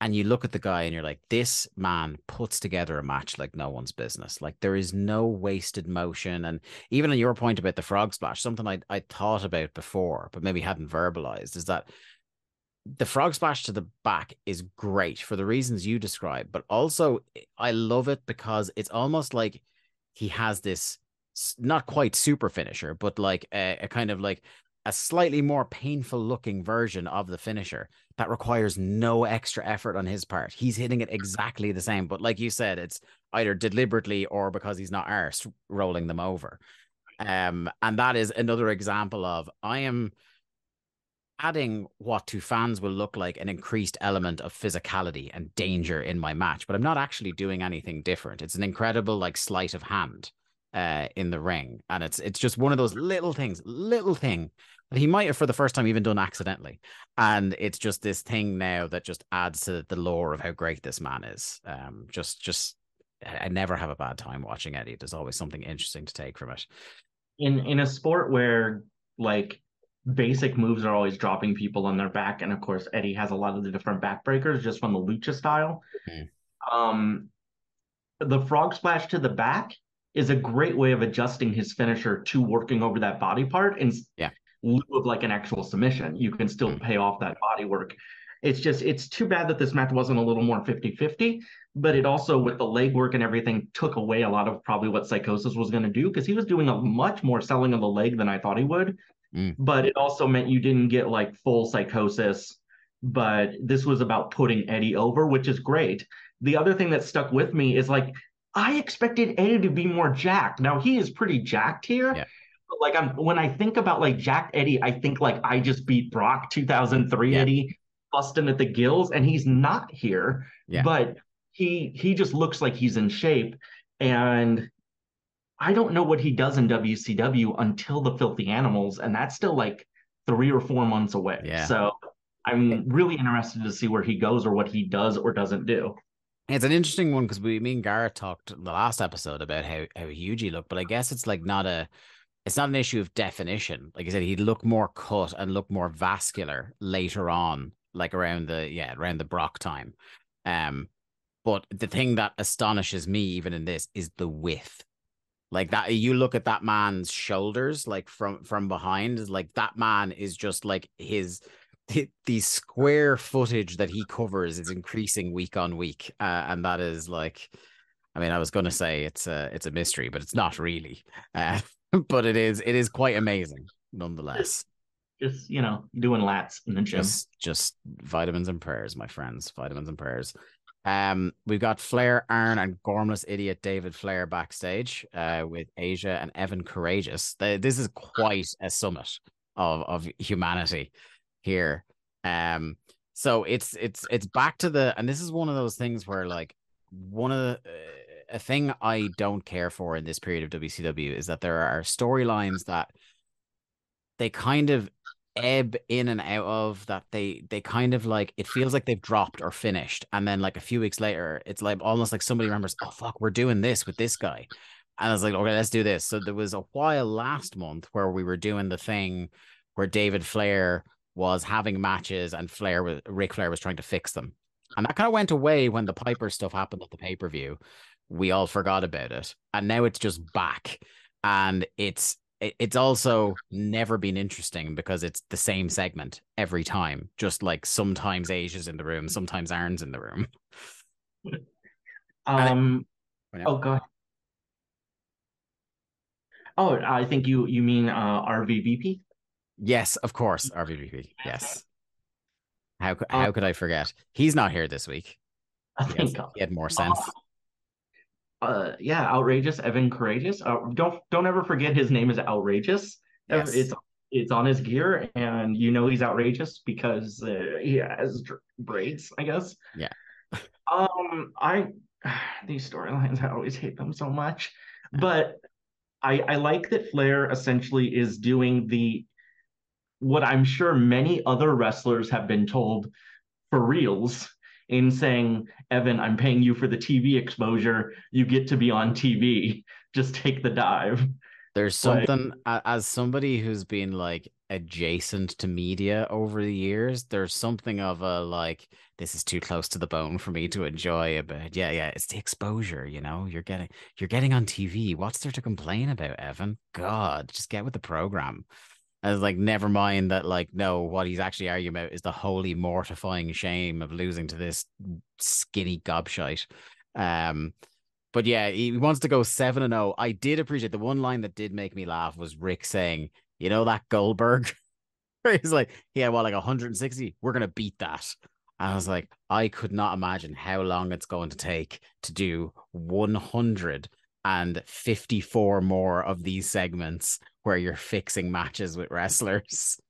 and you look at the guy and you're like, this man puts together a match like no one's business. Like there is no wasted motion. And even on your point about the frog splash, something I I thought about before, but maybe hadn't verbalized, is that the frog splash to the back is great for the reasons you described, but also I love it because it's almost like he has this not quite super finisher, but like a, a kind of like a slightly more painful looking version of the finisher that requires no extra effort on his part. He's hitting it exactly the same, but like you said, it's either deliberately or because he's not arsed rolling them over. Um, and that is another example of, I am adding what to fans will look like an increased element of physicality and danger in my match, but I'm not actually doing anything different. It's an incredible like sleight of hand Uh, in the ring, and it's it's just one of those little things, little thing that he might have for the first time even done accidentally, and it's just this thing now that just adds to the lore of how great this man is. Um, just just I never have a bad time watching Eddie. There's always something interesting to take from it. In in a sport where like basic moves are always dropping people on their back, and of course Eddie has a lot of the different backbreakers just from the lucha style. Mm. Um, the frog splash to the back is a great way of adjusting his finisher to working over that body part in yeah. lieu of like an actual submission. You can still mm. pay off that body work. It's just, it's too bad that this match wasn't a little more fifty-fifty, but it also with the leg work and everything took away a lot of probably what Psicosis was going to do, because he was doing a much more selling of the leg than I thought he would. Mm. But it also meant you didn't get like full Psicosis, but this was about putting Eddie over, which is great. The other thing that stuck with me is like, I expected Eddie to be more jacked. Now, he is pretty jacked here. Yeah. But like, I'm, when I think about, like, jacked Eddie, I think, like, I just beat Brock two thousand three yeah. Eddie, busting at the gills, and he's not here. Yeah. But he he just looks like he's in shape. And I don't know what he does in W C W until the Filthy Animals, and that's still, like, three or four months away. Yeah. So I'm really interested to see where he goes or what he does or doesn't do. It's an interesting one because we, me and Garrett talked the last episode about how, how huge he looked, but I guess it's like not a, it's not an issue of definition. Like I said, he'd look more cut and look more vascular later on, like around the, yeah, around the Brock time. Um, but the thing that astonishes me even in this is the width. Like that, you look at that man's shoulders, like from, from behind, like that man is just like his... the square footage that he covers is increasing week on week, uh, and that is like, I mean, I was going to say it's a it's a mystery, but it's not really. Uh, but it is it is quite amazing, nonetheless. Just, just you know, doing lats in the gym. Just, just vitamins and prayers, my friends. Vitamins and prayers. Um, we've got Flair, Arn, and Gormless Idiot David Flair backstage uh, with Asia and Evan Karagias. They, this is quite a summit of of humanity here. Um, so it's it's it's back to the, and this is one of those things where like one of the uh, a thing I don't care for in this period of W C W is that there are storylines that they kind of ebb in and out of, that they they kind of like, it feels like they've dropped or finished, and then like a few weeks later it's like almost like somebody remembers, oh fuck, we're doing this with this guy, and I was like, okay, let's do this. So there was a while last month where we were doing the thing where David Flair was having matches and Flair was, Ric Flair was trying to fix them. And that kind of went away when the Piper stuff happened at the pay-per-view. We all forgot about it. And now it's just back. And it's it's also never been interesting because it's the same segment every time. Just like sometimes Asia's in the room, sometimes Aaron's in the room. Um. It, yeah. Oh, go ahead. Oh, I think you you mean uh, R V V P? Yes, of course, R V V P. Yes. How how um, could I forget? He's not here this week. I he think has, he had more sense. Uh, Uh, yeah, outrageous Evan Karagias. Uh, don't don't ever forget his name is outrageous. Yes. It's it's on his gear, and you know he's outrageous because uh, he has braids, I guess. Yeah. um, I these storylines, I always hate them so much, but I I like that Flair essentially is doing the what I'm sure many other wrestlers have been told for reals. In saying, Evan, I'm paying you for the T V exposure. You get to be on T V. Just take the dive. There's something, like, as somebody who's been like adjacent to media over the years, there's something of a like, this is too close to the bone for me to enjoy a bit. Yeah, yeah, it's the exposure, you know, you're getting, you're getting on T V. What's there to complain about, Evan? God, just get with the program. I was like, never mind that, like, no, what he's actually arguing about is the holy mortifying shame of losing to this skinny gobshite. Um, but yeah, he wants to go seven and oh. I did appreciate the one line that did make me laugh was Rick saying, you know, that Goldberg? He's like, yeah, well, like one hundred sixty, we're going to beat that. And I was like, I could not imagine how long it's going to take to do one hundred fifty-four more of these segments where you're fixing matches with wrestlers.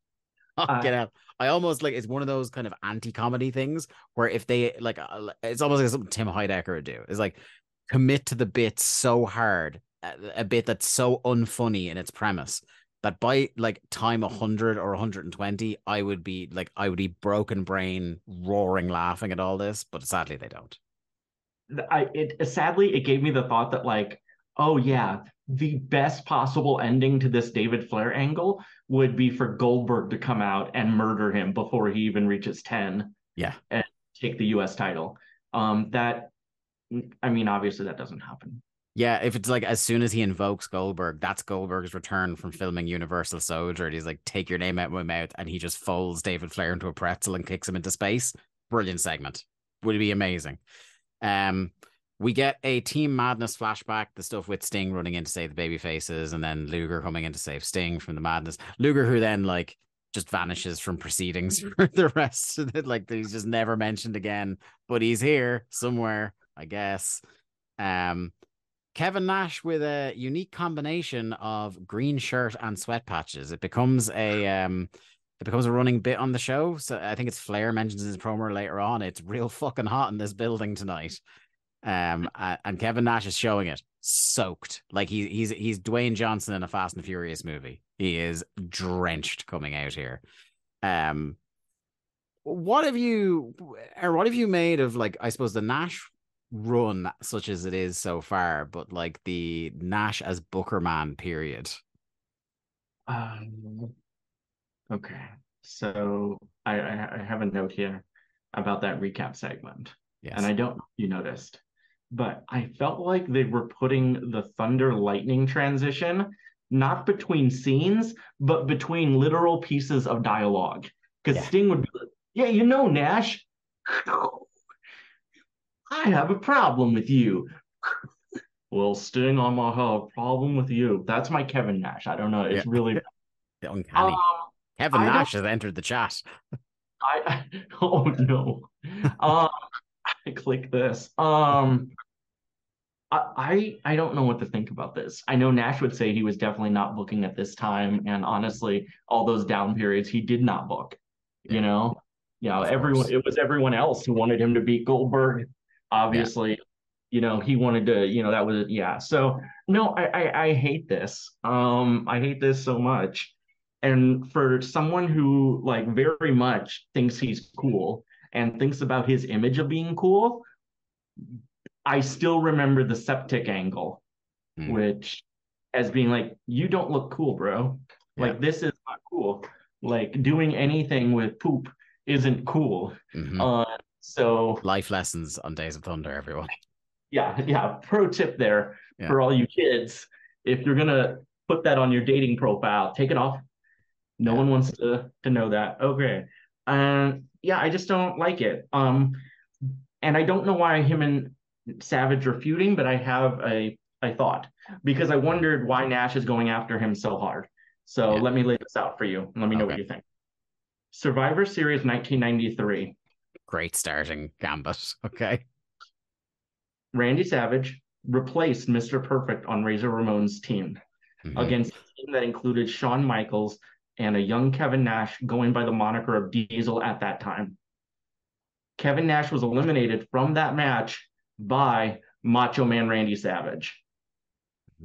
uh, Get out. I almost like it's one of those kind of anti-comedy things where if they like, it's almost like something Tim Heidecker would do. It's like commit to the bit so hard, a bit that's so unfunny in its premise that by like time one hundred or one hundred twenty, I would be like, I would be broken brain, roaring, laughing at all this. But sadly, they don't. I it sadly it gave me the thought that like, oh yeah, the best possible ending to this David Flair angle would be for Goldberg to come out and murder him before he even reaches ten. Yeah, and take the U S title. Um, that I mean, obviously that doesn't happen. Yeah, if it's like as soon as he invokes Goldberg, that's Goldberg's return from filming Universal Soldier. And he's like, take your name out of my mouth, and he just folds David Flair into a pretzel and kicks him into space. Brilliant segment. Would be amazing. Um, we get a Team Madness flashback, the stuff with Sting running in to save the baby faces and then Luger coming in to save Sting from the madness. Luger, who then like just vanishes from proceedings for the rest of it. Like he's just never mentioned again, but he's here somewhere, I guess. Um, Kevin Nash with a unique combination of green shirt and sweat patches. It becomes a, um, it becomes a running bit on the show. So I think it's Flair mentions in his promo later on. It's real fucking hot in this building tonight. Um, and Kevin Nash is showing it soaked. Like he, he's he's Dwayne Johnson in a Fast and Furious movie. He is drenched coming out here. Um, what have you, or what have you made of like, I suppose the Nash run such as it is so far, but like the Nash as Bookerman period? Um... Okay, so I, I have a note here about that recap segment. Yes. And I don't know if you noticed, but I felt like they were putting the thunder lightning transition, not between scenes, but between literal pieces of dialogue. Because yeah. Sting would be like, yeah, you know, Nash, I have a problem with you. Well, Sting, I might have a problem with you. That's my Kevin Nash. I don't know. It's yeah. really uncanny. Um, Kevin I Nash has entered the chat. I, I oh no, uh, I click this. Um, I, I I don't know what to think about this. I know Nash would say he was definitely not booking at this time, and honestly, all those down periods he did not book. You yeah. know, yeah, you know, everyone course. It was everyone else who wanted him to beat Goldberg. Obviously, yeah. you know he wanted to. You know that was yeah. So no, I I, I hate this. Um, I hate this so much. And for someone who like very much thinks he's cool and thinks about his image of being cool, I still remember the septic angle, mm. which as being like, you don't look cool, bro. Yeah. Like this is not cool. Like doing anything with poop isn't cool. Mm-hmm. Uh, so life lessons on Days of Thunder, everyone. Yeah, yeah. Pro tip there yeah. for all you kids. If you're gonna put that on your dating profile, take it off. No one wants to, to know that. Okay. And uh, yeah, I just don't like it. Um, and I don't know why him and Savage are feuding, but I have a, a thought, because I wondered why Nash is going after him so hard. So yeah. Let me lay this out for you. And let me know okay. what you think. Survivor Series nineteen ninety-three. Great starting gambit. Okay. Randy Savage replaced Mister Perfect on Razor Ramon's team mm-hmm. against a team that included Shawn Michaels and a young Kevin Nash going by the moniker of Diesel at that time. Kevin Nash was eliminated from that match by Macho Man Randy Savage.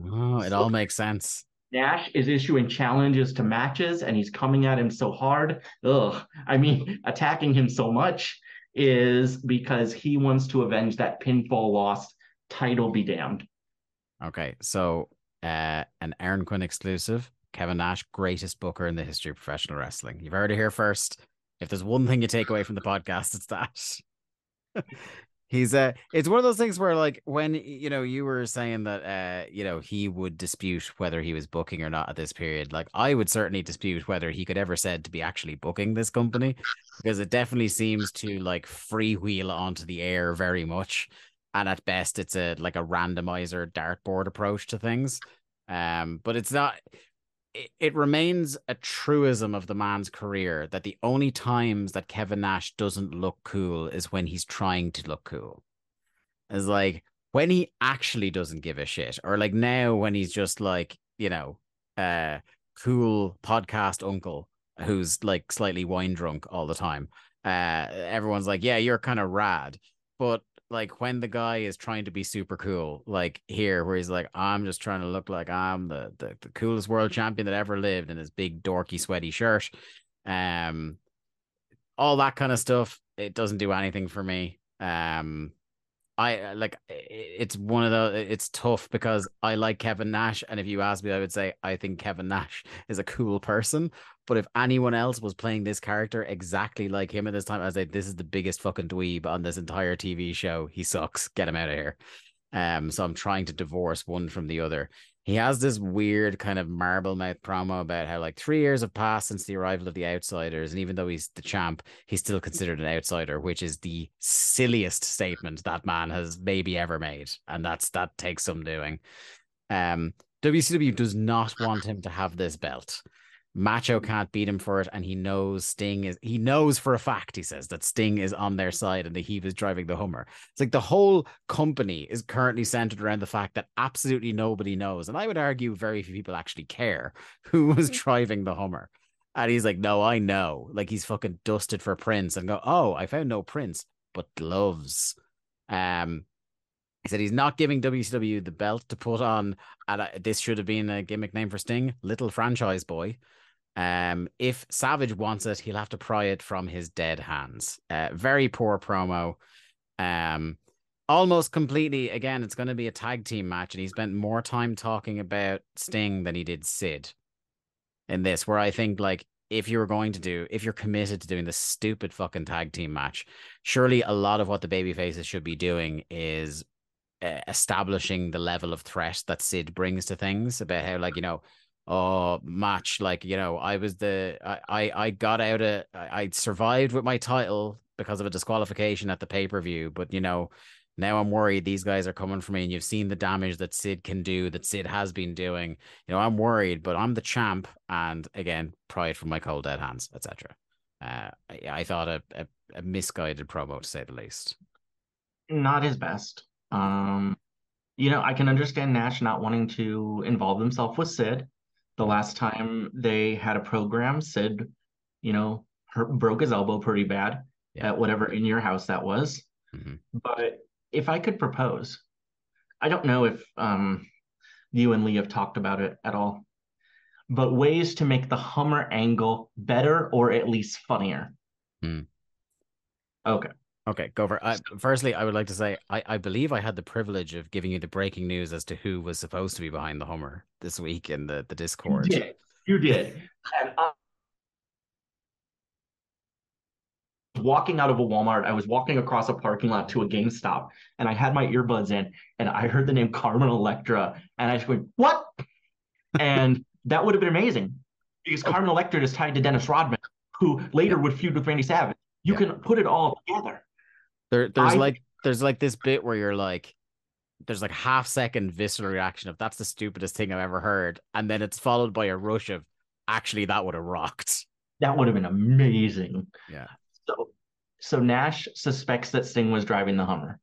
Oh, it so all makes sense. Nash is issuing challenges to matches, and he's coming at him so hard. Ugh. I mean, attacking him so much is because he wants to avenge that pinfall loss. Title be damned. Okay, so uh, an Erin Quinn exclusive. Kevin Nash, greatest booker in the history of professional wrestling. You've heard it here first. If there's one thing you take away from the podcast, it's that. He's uh, it's one of those things where, like, when, you know, you were saying that, uh, you know, he would dispute whether he was booking or not at this period. Like, I would certainly dispute whether he could ever said to be actually booking this company, because it definitely seems to, like, freewheel onto the air very much. And at best, it's a, like, a randomizer dartboard approach to things. Um, but it's not... It remains a truism of the man's career that the only times that Kevin Nash doesn't look cool is when he's trying to look cool. It's like when he actually doesn't give a shit, or like now when he's just like, you know, uh, cool podcast uncle who's like slightly wine drunk all the time. Uh, everyone's like, yeah, you're kind of rad. But like when the guy is trying to be super cool, like here, where he's like, I'm just trying to look like I'm the, the, the coolest world champion that ever lived in his big dorky sweaty shirt. Um, all that kind of stuff. It doesn't do anything for me. Um, I like, it's one of the, it's tough because I like Kevin Nash. And if you ask me, I would say, I think Kevin Nash is a cool person, but if anyone else was playing this character exactly like him at this time, I'd say this is the biggest fucking dweeb on this entire T V show. He sucks. Get him out of here. Um, so I'm trying to divorce one from the other. He has this weird kind of marble mouth promo about how like three years have passed since the arrival of the outsiders. And even though he's the champ, he's still considered an outsider, which is the silliest statement that man has maybe ever made. And that's, that takes some doing. Um, W C W does not want him to have this belt. Macho can't beat him for it. And he knows Sting is, he knows for a fact, he says that Sting is on their side and the Heat is driving the Hummer. It's like the whole company is currently centered around the fact that absolutely nobody knows. And I would argue very few people actually care who was driving the Hummer. And he's like, no, I know. Like he's fucking dusted for prints and go, oh, I found no prints, but gloves. Um, He said he's not giving W C W the belt to put on. At a, this should have been a gimmick name for Sting, Little Franchise Boy. Um, if Savage wants it, he'll have to pry it from his dead hands. Uh, very poor promo. Um, almost completely, again, it's going to be a tag team match, and he spent more time talking about Sting than he did Sid in this, where I think, like, if you were going to do, if you're committed to doing this stupid fucking tag team match, surely a lot of what the babyfaces should be doing is establishing the level of threat that Sid brings to things, about how, like, you know, oh, match, like, you know, I was the, I, I, I got out of, I, I survived with my title because of a disqualification at the pay-per-view, but, you know, now I'm worried these guys are coming for me, and you've seen the damage that Sid can do, that Sid has been doing. You know, I'm worried, but I'm the champ, and again, pry it from my cold dead hands, et cetera. Uh, I, I thought a, a, a misguided promo, to say the least. Not his best. Um, you know, I can understand Nash not wanting to involve himself with Sid. The last time they had a program, Sid, you know, her, broke his elbow pretty bad yeah. at whatever In Your House that was. Mm-hmm. But if I could propose, I don't know if um you and Lee have talked about it at all, but ways to make the Hummer angle better or at least funnier. Mm. Okay. Okay, go for it. Firstly, I would like to say, I, I believe I had the privilege of giving you the breaking news as to who was supposed to be behind the Hummer this week in the, the Discord. You did. You did. And I was walking out of a Walmart. I was walking across a parking lot to a GameStop, and I had my earbuds in, and I heard the name Carmen Electra, and I just went, what? And that would have been amazing because Carmen Electra is tied to Dennis Rodman, who later yeah. would feud with Randy Savage. You yeah. can put it all together. There, there's I, like there's like this bit where you're like, there's like half second visceral reaction of that's the stupidest thing I've ever heard. And then it's followed by a rush of actually that would have rocked. That would have been amazing. Yeah. So so Nash suspects that Sting was driving the Hummer.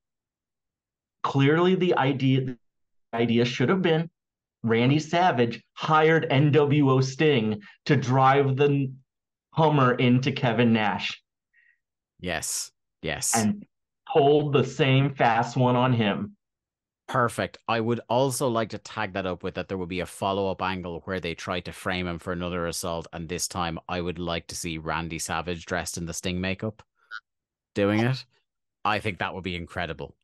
Clearly the idea the idea should have been Randy Savage hired N W O Sting to drive the Hummer into Kevin Nash. Yes. Yes. And pulled the same fast one on him. Perfect. I would also like to tag that up with that there would be a follow-up angle where they try to frame him for another assault, and this time I would like to see Randy Savage dressed in the Sting makeup doing it. I think that would be incredible.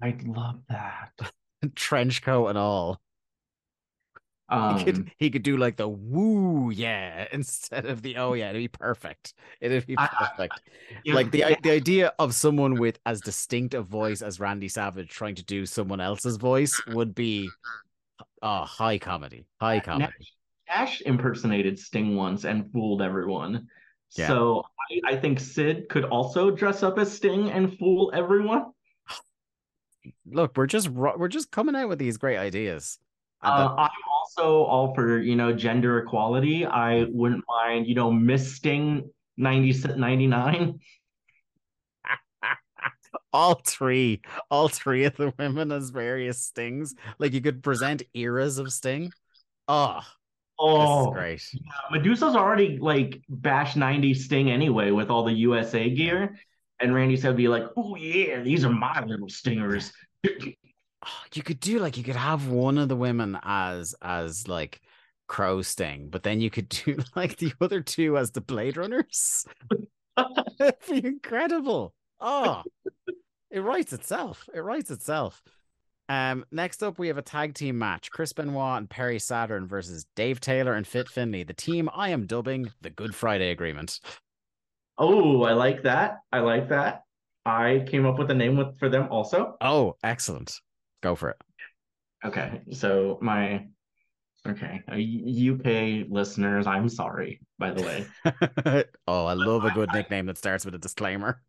I'd love that. Trench coat and all. Um, he could, he could do like the woo yeah instead of the oh yeah. It'd be perfect. It'd be perfect. I, yeah, like the yeah. the idea of someone with as distinct a voice as Randy Savage trying to do someone else's voice would be uh high comedy. High comedy. Nash, Nash impersonated Sting once and fooled everyone. Yeah. So I, I think Sid could also dress up as Sting and fool everyone. Look, we're just we're just coming out with these great ideas. Uh, I'm also all for, you know, gender equality. I wouldn't mind, you know, Miss Sting ninety, ninety-nine. all three, all three of the women as various Stings. Like you could present eras of Sting. Oh, oh, this is great. Yeah, Medusa's already like bash ninety Sting anyway with all the U S A gear, and Randy said, "Be like, oh yeah, these are my little stingers." You could do like you could have one of the women as as like Crow Sting, but then you could do like the other two as the Blade Runners. That'd be incredible. Oh, it writes itself. It writes itself. Um, next up we have a tag team match: Chris Benoit and Perry Saturn versus Dave Taylor and Fit Finlay. The team I am dubbing the Good Friday Agreement. Oh, I like that. I like that. I came up with a name with for them also. Oh, excellent. Go for it. Okay. So my okay. U K listeners, I'm sorry, by the way. oh, I but love I, a good I, nickname that starts with a disclaimer.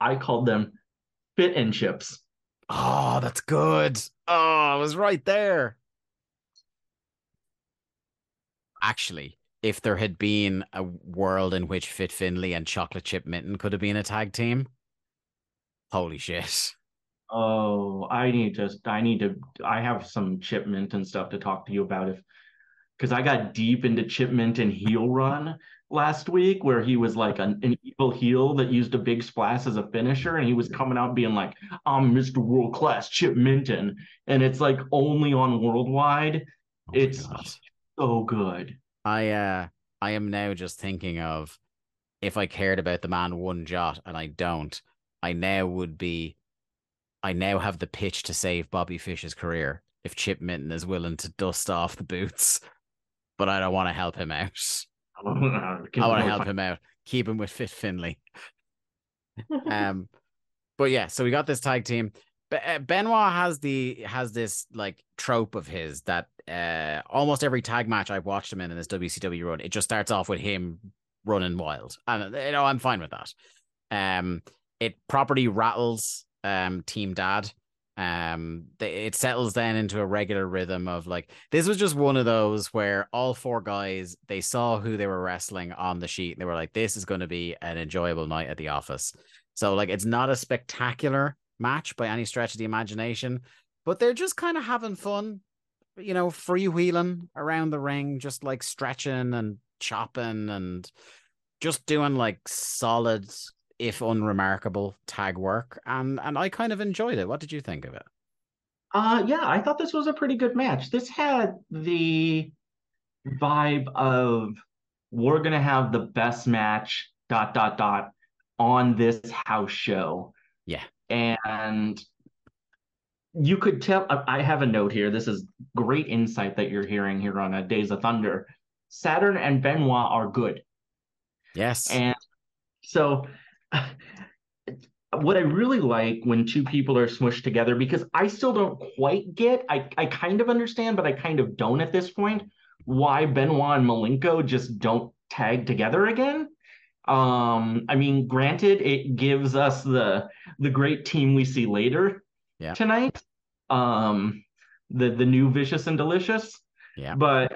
I called them Fit and Chips. Oh, that's good. Oh, I was right there. Actually, if there had been a world in which Fit Finlay and Chocolate Chip Minton could have been a tag team, holy shit. Oh, I need to, I need to, I have some Chip Minton stuff to talk to you about if, because I got deep into Chip Minton heel run last week where he was like an, an evil heel that used a big splash as a finisher, and he was coming out being like, I'm Mister World Class Chip Minton, and it's like only on Worldwide. Oh, it's God. So good. I, uh, I am now just thinking of if I cared about the man one jot, and I don't, I now would be I now have the pitch to save Bobby Fish's career if Chip Minton is willing to dust off the boots. But I don't want to help him out. I want to help him out. Keep him with Fit Finlay. um, But yeah, so we got this tag team. Benoit has the has this like trope of his that uh, almost every tag match I've watched him in in this W C W run, it just starts off with him running wild. And, you know, I'm fine with that. Um, It properly rattles... Um, team dad. Um, they, it settles then into a regular rhythm of like, this was just one of those where all four guys, they saw who they were wrestling on the sheet and they were like, this is going to be an enjoyable night at the office. So like, it's not a spectacular match by any stretch of the imagination, but they're just kind of having fun, you know, freewheeling around the ring, just like stretching and chopping and just doing like solid, if unremarkable, tag work, and and I kind of enjoyed it. What did you think of it? Uh, yeah, I thought this was a pretty good match. This had the vibe of we're gonna have the best match dot dot dot on this house show. Yeah, and you could tell. I have a note here. This is great insight that you're hearing here on a Days of Thunder. Saturn and Benoit are good. Yes, and so. what I really like when two people are smushed together, because I still don't quite get, I, I kind of understand, but I kind of don't at this point, why Benoit and Malenko just don't tag together again. Um, I mean, granted, it gives us the the great team we see later yeah. tonight. Um, the the new Vicious and Delicious. Yeah. But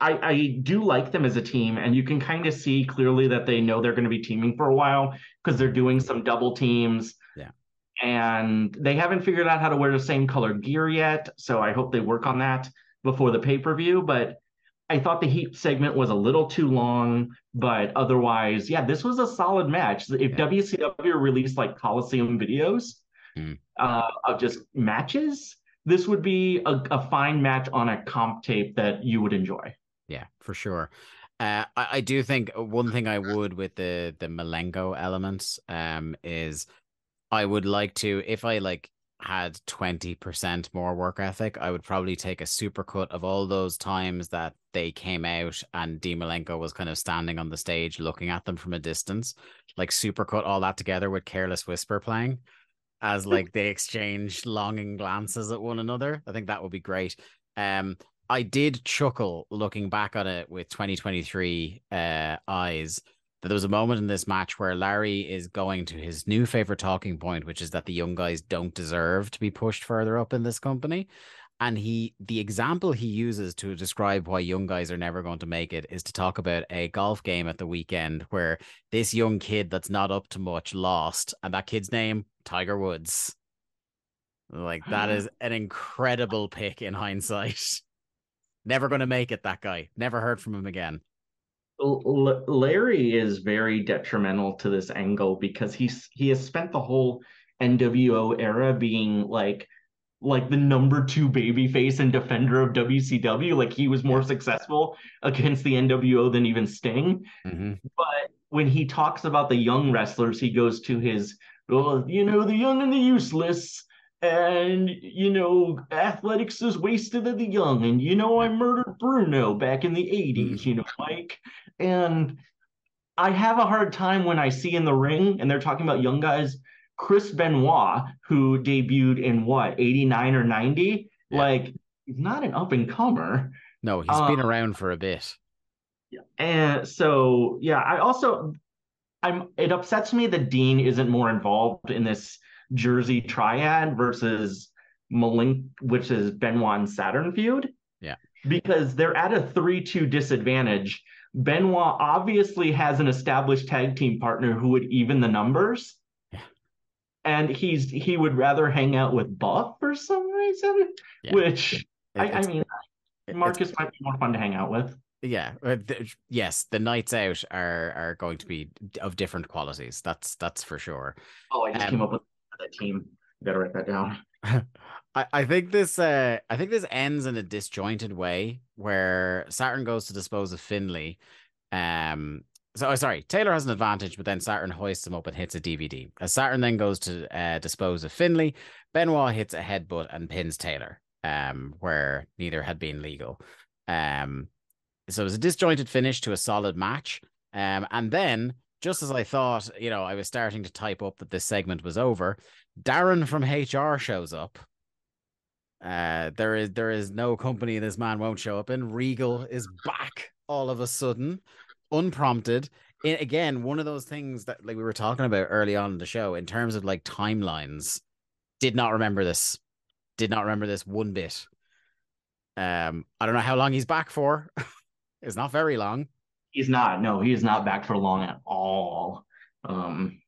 I I do like them as a team, and you can kind of see clearly that they know they're going to be teaming for a while because they're doing some double teams. Yeah. And they haven't figured out how to wear the same colored gear yet, so I hope they work on that before the pay-per-view. But I thought the Heat segment was a little too long, but otherwise, yeah, this was a solid match. If yeah. W C W released like Coliseum videos mm. uh, of just matches, this would be a, a fine match on a comp tape that you would enjoy. Yeah, for sure. Uh, I, I do think one thing I would with the, the Malenko elements um, is I would like to, if I like, had twenty percent more work ethic, I would probably take a supercut of all those times that they came out and Dean Malenko was kind of standing on the stage looking at them from a distance, like supercut all that together with Careless Whisper playing as like they exchange longing glances at one another. I think that would be great. Um, I did chuckle looking back on it with twenty twenty-three uh, eyes. There was a moment in this match where Larry is going to his new favorite talking point, which is that the young guys don't deserve to be pushed further up in this company. And he, the example he uses to describe why young guys are never going to make it is to talk about a golf game at the weekend where this young kid that's not up to much lost. And that kid's name, Tiger Woods. Like, that is an incredible pick in hindsight. Never going to make it, that guy. Never heard from him again. Larry is very detrimental to this angle because he's he has spent the whole N W O era being like like the number two babyface and defender of W C W. Like, he was more successful against the N W O than even Sting. Mm-hmm. But when he talks about the young wrestlers, he goes to his, well, you know, the young and the useless. And, you know, athletics is wasted at the young. And, you know, I murdered Bruno back in the eighties, you know, Mike. And I have a hard time when I see in the ring, and they're talking about young guys, Chris Benoit, who debuted in, what, eighty-nine or ninety? Yeah. Like, he's not an up-and-comer. No, he's um, been around for a bit. And so, yeah, I also, I'm. it upsets me that Dean isn't more involved in this Jersey triad versus Malink, which is Benoit and Saturn feud. Yeah. Because they're at a three two disadvantage. Benoit obviously has an established tag team partner who would even the numbers. Yeah. And he's he would rather hang out with Buff for some reason, yeah. which it, I, I mean, Marcus might be more fun to hang out with. Yeah. Yes, the nights out are are going to be of different qualities. That's that's for sure. Oh, I just um, came up with that team. You gotta write that down. I, I think this uh I think this ends in a disjointed way where Saturn goes to dispose of Finlay. Um so oh, sorry, Taylor has an advantage, but then Saturn hoists him up and hits a D V D. As Saturn then goes to uh, dispose of Finlay, Benoit hits a headbutt and pins Taylor, um, where neither had been legal. Um so it was a disjointed finish to a solid match. Um and then just as I thought, you know, I was starting to type up that this segment was over, Darren from H R shows up. Uh, there is there is no company this man won't show up in. Regal is back all of a sudden, unprompted. It, again, one of those things that like we were talking about early on in the show in terms of like timelines. Did not remember this. Did not remember this one bit. Um, I don't know how long he's back for. It's not very long. He's not. No, he is not back for long at all. Um,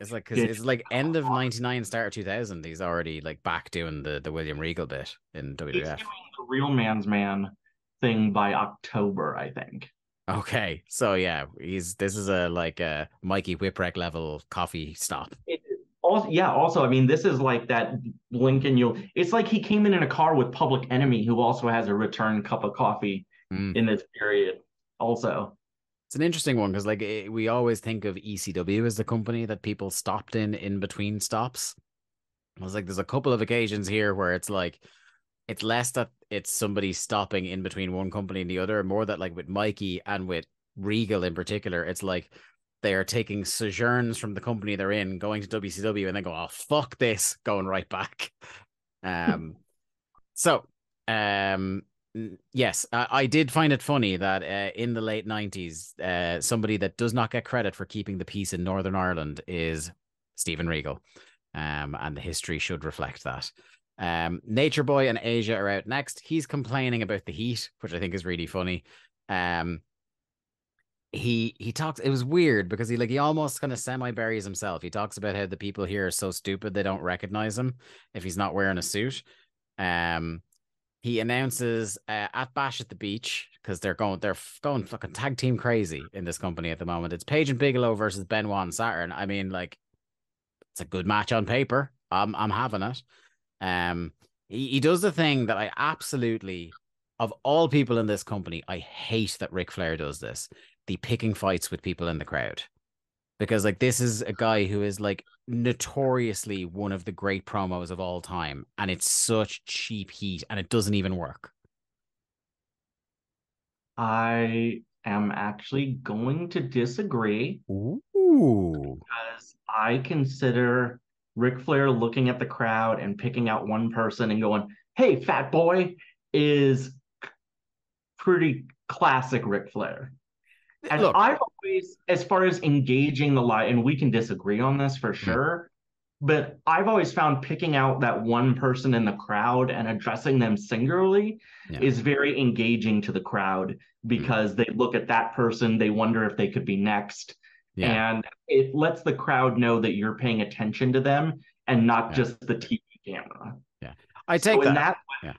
it's like cause it's like end of ninety-nine, start of two thousand. He's already like back doing the, the William Regal bit in W W F. He's doing the real man's man thing by October, I think. Okay, so yeah, he's this is a like a Mikey Whipwreck level coffee stop. It, also, yeah. Also, I mean, this is like that blink and you'll. It's like he came in in a car with Public Enemy, who also has a return cup of coffee mm. in this period. Also. It's an interesting one because, like, it, we always think of E C W as the company that people stopped in in between stops. I was like, there's a couple of occasions here where it's like, it's less that it's somebody stopping in between one company and the other, and more that, like, with Mikey and with Regal in particular, it's like They are taking sojourns from the company they're in, going to W C W, and then go, oh, fuck this, going right back. Um, so, um, yes, I, I did find it funny that uh, in the late nineties, uh, somebody that does not get credit for keeping the peace in Northern Ireland is Steven Regal. Um, and the history should reflect that. Um, Nature Boy and Asia are out next. He's complaining about the heat, which I think is really funny. Um, He he talks, it was weird because he like he almost kind of semi-buries himself. He talks about how the people here are so stupid they don't recognize him if he's not wearing a suit. Um, he announces uh, at Bash at the Beach, because they're going they're going fucking tag team crazy in this company at the moment. It's Page and Bigelow versus Benoit and Saturn. I mean, like, it's a good match on paper. I'm I'm having it. Um, he, he does the thing that I absolutely, of all people in this company, I hate that Ric Flair does this. The picking fights with people in the crowd, because like this is a guy who is like notoriously one of the great promos of all time, and it's such cheap heat and it doesn't even work. I am actually going to disagree. Ooh. Because I consider Ric Flair looking at the crowd and picking out one person and going, hey, fat boy, is pretty classic Ric Flair. And look, I've always, as far as engaging the live, and we can disagree on this for sure, yeah. but I've always found picking out that one person in the crowd and addressing them singularly yeah. is very engaging to the crowd, because mm. they look at that person, they wonder if they could be next, yeah. and it lets the crowd know that you're paying attention to them and not yeah. just the T V camera. Yeah, I take so that. In that way, yeah.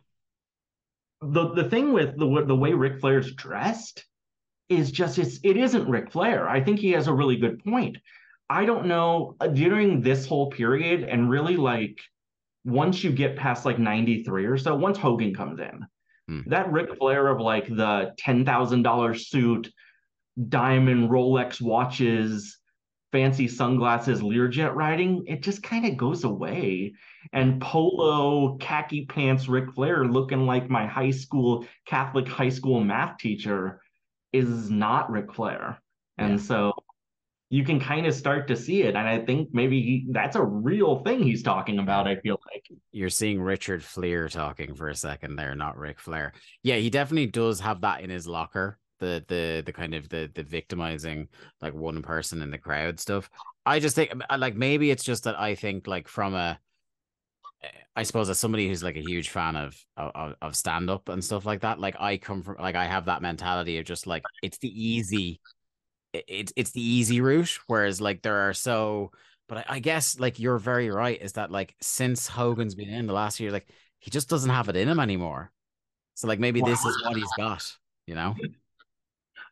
The the thing with the the way Ric Flair's dressed. Is just it's, it isn't Ric Flair. I think he has a really good point. I don't know, during this whole period, and really like once you get past like ninety-three or so, once Hogan comes in, mm. that Ric Flair of like the ten thousand dollar suit, diamond Rolex watches, fancy sunglasses, Learjet riding, it just kind of goes away. And polo, khaki pants Ric Flair looking like my high school, Catholic high school math teacher is not Ric Flair. And yeah. so you can kind of start to see it. And I think maybe he, that's a real thing he's talking about, I feel like. You're seeing Richard Fleer talking for a second there, not Ric Flair. Yeah, he definitely does have that in his locker, the the the kind of the the victimizing like one person in the crowd stuff. I just think like maybe it's just that I think like from a, I suppose as somebody who's like a huge fan of, of, of stand-up and stuff like that, like I come from, like I have that mentality of just like, it's the easy, it's, it's the easy route. Whereas like there are so, but I, I guess like you're very right is that like, since Hogan's been in the last year, like he just doesn't have it in him anymore. So like, maybe wow. this is what he's got, you know?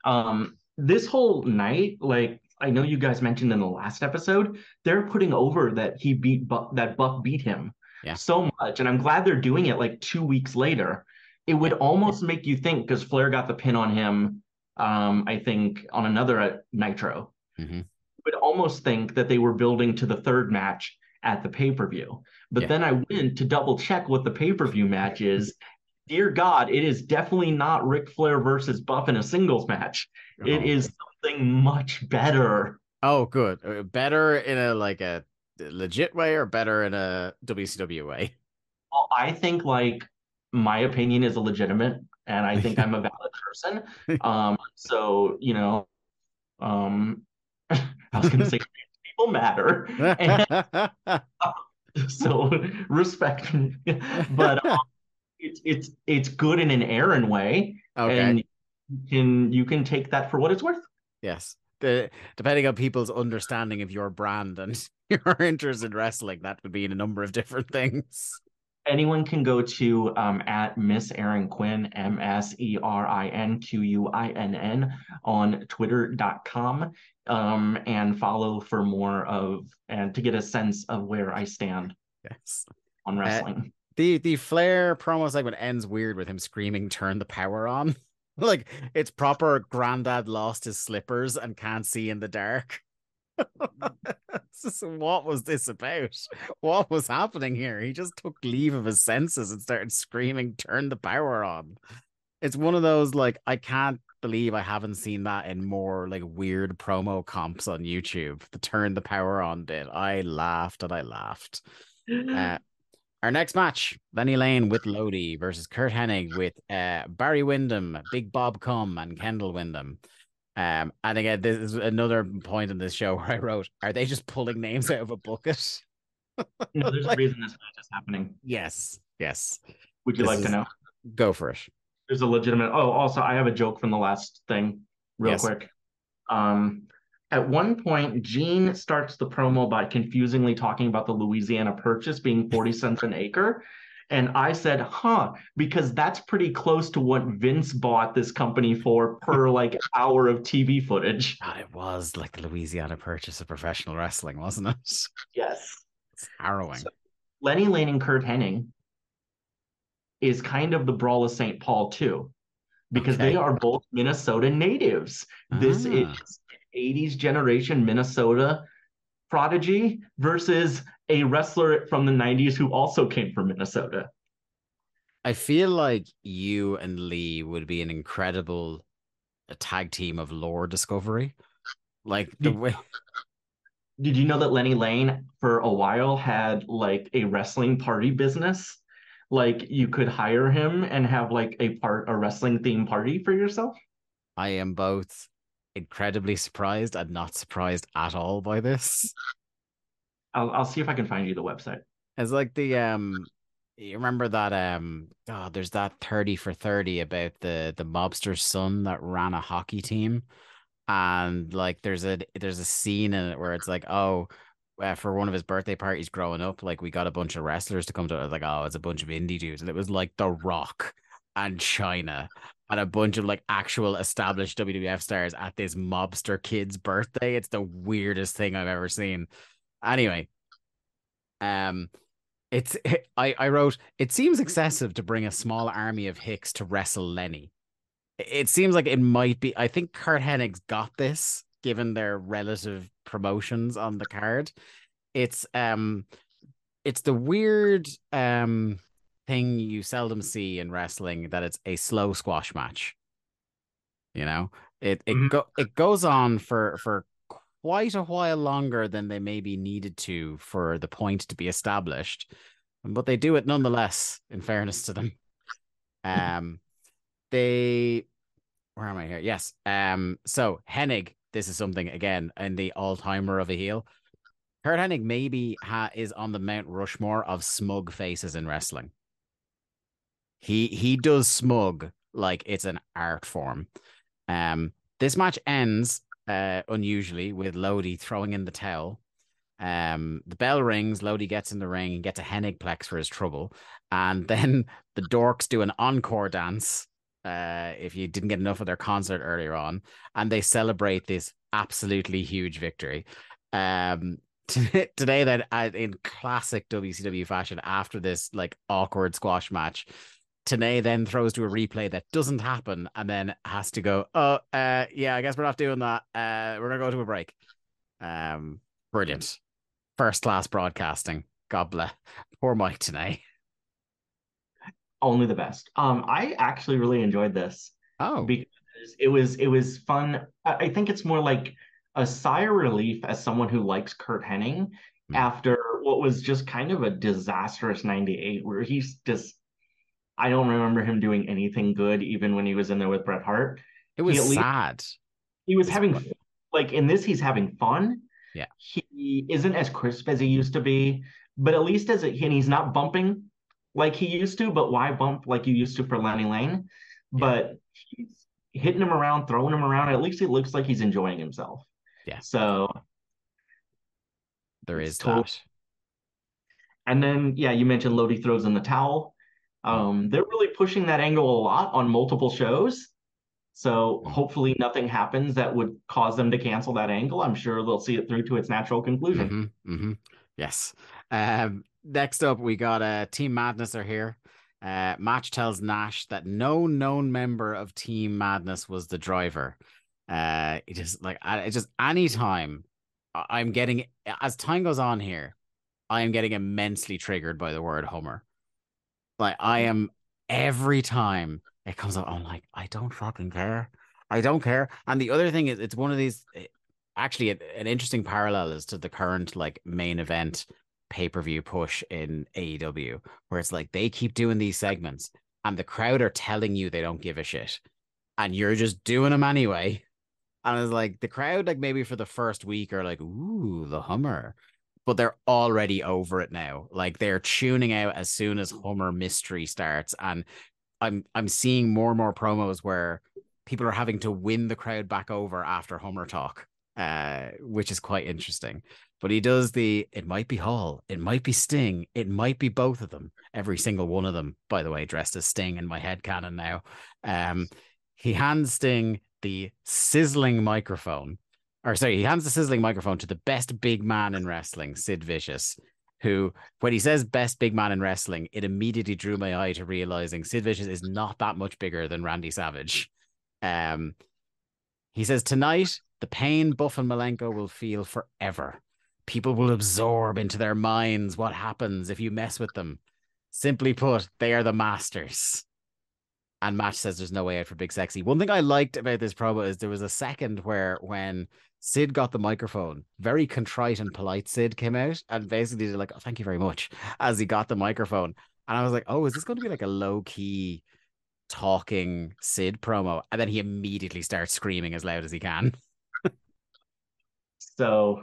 Um, this whole night, like, I know you guys mentioned in the last episode, they're putting over that he beat, Buff, that Buff beat him. Yeah. So much, and I'm glad they're doing it like two weeks later. It would almost make you think, because Flair got the pin on him, um, I think, on another uh, Nitro. Mm-hmm. You would almost think that they were building to the third match at the pay-per-view. But yeah. then I went to double-check what the pay-per-view match is. Dear God, it is definitely not Ric Flair versus Buff in a singles match. Oh. It is something much better. Oh, good. Better in a, like, a legit way, or better in a W C W way? Well, I think like my opinion is legitimate, and I think I'm a valid person. Um, so you know, um, I was going to say people matter, and, uh, so respect me. But um, it's it's it's good in an Erin way, okay. and you can you can take that for what it's worth. Yes. The, depending on people's understanding of your brand and your interest in wrestling, that would be in a number of different things. Anyone can go to um, at Miss Erin Quinn, M S E R I N Q U I N N on twitter dot com um, and follow for more of, and to get a sense of where I stand yes. on wrestling. Uh, the, the Flair promo segment ends weird with him screaming, turn the power on. Like, it's proper granddad lost his slippers and can't see in the dark. Just, what was this about? What was happening here? He just took leave of his senses and started screaming, turn the power on. it's one of those, like, I can't believe I haven't seen that in more, like, weird promo comps on YouTube. The turn the power on did. I laughed and I laughed. Uh, our next match, Lenny Lane with Lodi versus Curt Hennig with uh, Barry Windham, Big Bob Cum, and Kendall Windham. Um, and again, this is another point in this show where I wrote, are they just pulling names out of a bucket? No, there's like, a reason this match is happening. Yes, yes. Would you this like is, to know? Go for it. There's a legitimate... Oh, also, I have a joke from the last thing real yes. quick. Um, at one point, Gene starts the promo by confusingly talking about the Louisiana Purchase being forty cents an acre. And I said, huh, because that's pretty close to what Vince bought this company for per like hour of T V footage. It was like the Louisiana Purchase of professional wrestling, wasn't it? Yes. It's harrowing. So, Lenny Lane and Curt Hennig is kind of the Brawl of Saint Paul too, because okay. they are both Minnesota natives. Ah. This is eighties generation Minnesota prodigy versus a wrestler from the nineties who also came from Minnesota. I feel like you and Lee would be an incredible tag team of lore discovery. Like the way... Did you know that Lenny Lane for a while had like a wrestling party business? Like you could hire him and have like a part a wrestling themed party for yourself? I am both incredibly surprised and not surprised at all by this. I'll I'll see if I can find you the website. It's like the um you remember that um God, oh, there's that thirty for thirty about the the mobster's son that ran a hockey team. And like there's a there's a scene in it where it's like, oh, uh, for one of his birthday parties growing up, like we got a bunch of wrestlers to come to it. I was like, oh, it's a bunch of indie dudes. And it was like The Rock and China and a bunch of like actual established W W F stars at this mobster kid's birthday. It's the weirdest thing I've ever seen. Anyway, um, it's it, I, I wrote, it seems excessive to bring a small army of hicks to wrestle Lenny. It seems like it might be. I think Curt Hennig's got this, given their relative promotions on the card. It's um, it's the weird um thing you seldom see in wrestling that it's a slow squash match. You know, it it mm-hmm. go it goes on for for quite a while longer than they maybe needed to for the point to be established, but they do it nonetheless. In fairness to them, um. They, where am I here? Yes. Um. So Hennig, this is something again in the all-timer of a heel. Curt Hennig maybe ha- is on the Mount Rushmore of smug faces in wrestling. He he does smug like it's an art form. Um. This match ends uh unusually with Lodi throwing in the towel. Um. The bell rings. Lodi gets in the ring and gets a Hennig plex for his trouble, and then the dorks do an encore dance. Uh, if you didn't get enough of their concert earlier on, and they celebrate this absolutely huge victory. Um, t- today, that uh, in classic W C W fashion, after this like awkward squash match, Tanay then throws to a replay that doesn't happen, and then has to go, "Oh, uh, yeah, I guess we're not doing that. Uh, we're gonna go to a break." Um, brilliant, first class broadcasting. God bless. Poor Mike Tanay. Only the best. Um, I actually really enjoyed this. Oh, because it was it was fun. I think it's more like a sigh of relief as someone who likes Curt Hennig mm. after what was just kind of a disastrous ninety-eight, where he's just I don't remember him doing anything good, even when he was in there with Bret Hart. It was he sad. Least, he was it's having fun. Like in this, he's having fun. Yeah, he isn't as crisp as he used to be, but at least as a, and he's not bumping like he used to, but why bump like you used to for Lenny Lane? Yeah. But he's hitting him around, throwing him around. At least it looks like he's enjoying himself. Yeah. So there is total... that. And then, yeah, you mentioned Lodi throws in the towel. Um, they're really pushing that angle a lot on multiple shows. So hopefully nothing happens that would cause them to cancel that angle. I'm sure they'll see it through to its natural conclusion. Mm-hmm, mm-hmm. Yes. Um, Next up, we got uh, Team Madness are here. Uh, Match tells Nash that no known member of Team Madness was the driver. Uh, it just like I, it just any time I'm getting as time goes on here, I am getting immensely triggered by the word Hummer. Like I am every time it comes up. I'm like, I don't fucking care. I don't care. And the other thing is, it's one of these, actually, an interesting parallel is to the current like main event pay-per-view push in A E W, where it's like they keep doing these segments and the crowd are telling you they don't give a shit and you're just doing them anyway. And it's like the crowd, like maybe for the first week are like, ooh, the Hummer. But they're already over it now. Like they're tuning out as soon as Hummer mystery starts. And I'm I'm seeing more and more promos where people are having to win the crowd back over after Hummer talk, uh, which is quite interesting. But he does the, it might be Hall, it might be Sting, it might be both of them. Every single one of them, by the way, dressed as Sting in my headcanon now. Um, he hands Sting the sizzling microphone. Or sorry, he hands the sizzling microphone to the best big man in wrestling, Sid Vicious, who, when he says best big man in wrestling, it immediately drew my eye to realizing Sid Vicious is not that much bigger than Randy Savage. Um, he says, tonight, the pain Buff and Malenko will feel forever. People will absorb into their minds what happens if you mess with them. Simply put, they are the masters. And Match says there's no way out for Big Sexy. One thing I liked about this promo is there was a second where when Sid got the microphone, very contrite and polite Sid came out and basically did like, oh, thank you very much, as he got the microphone. And I was like, oh, is this going to be like a low-key talking Sid promo? And then he immediately starts screaming as loud as he can. So,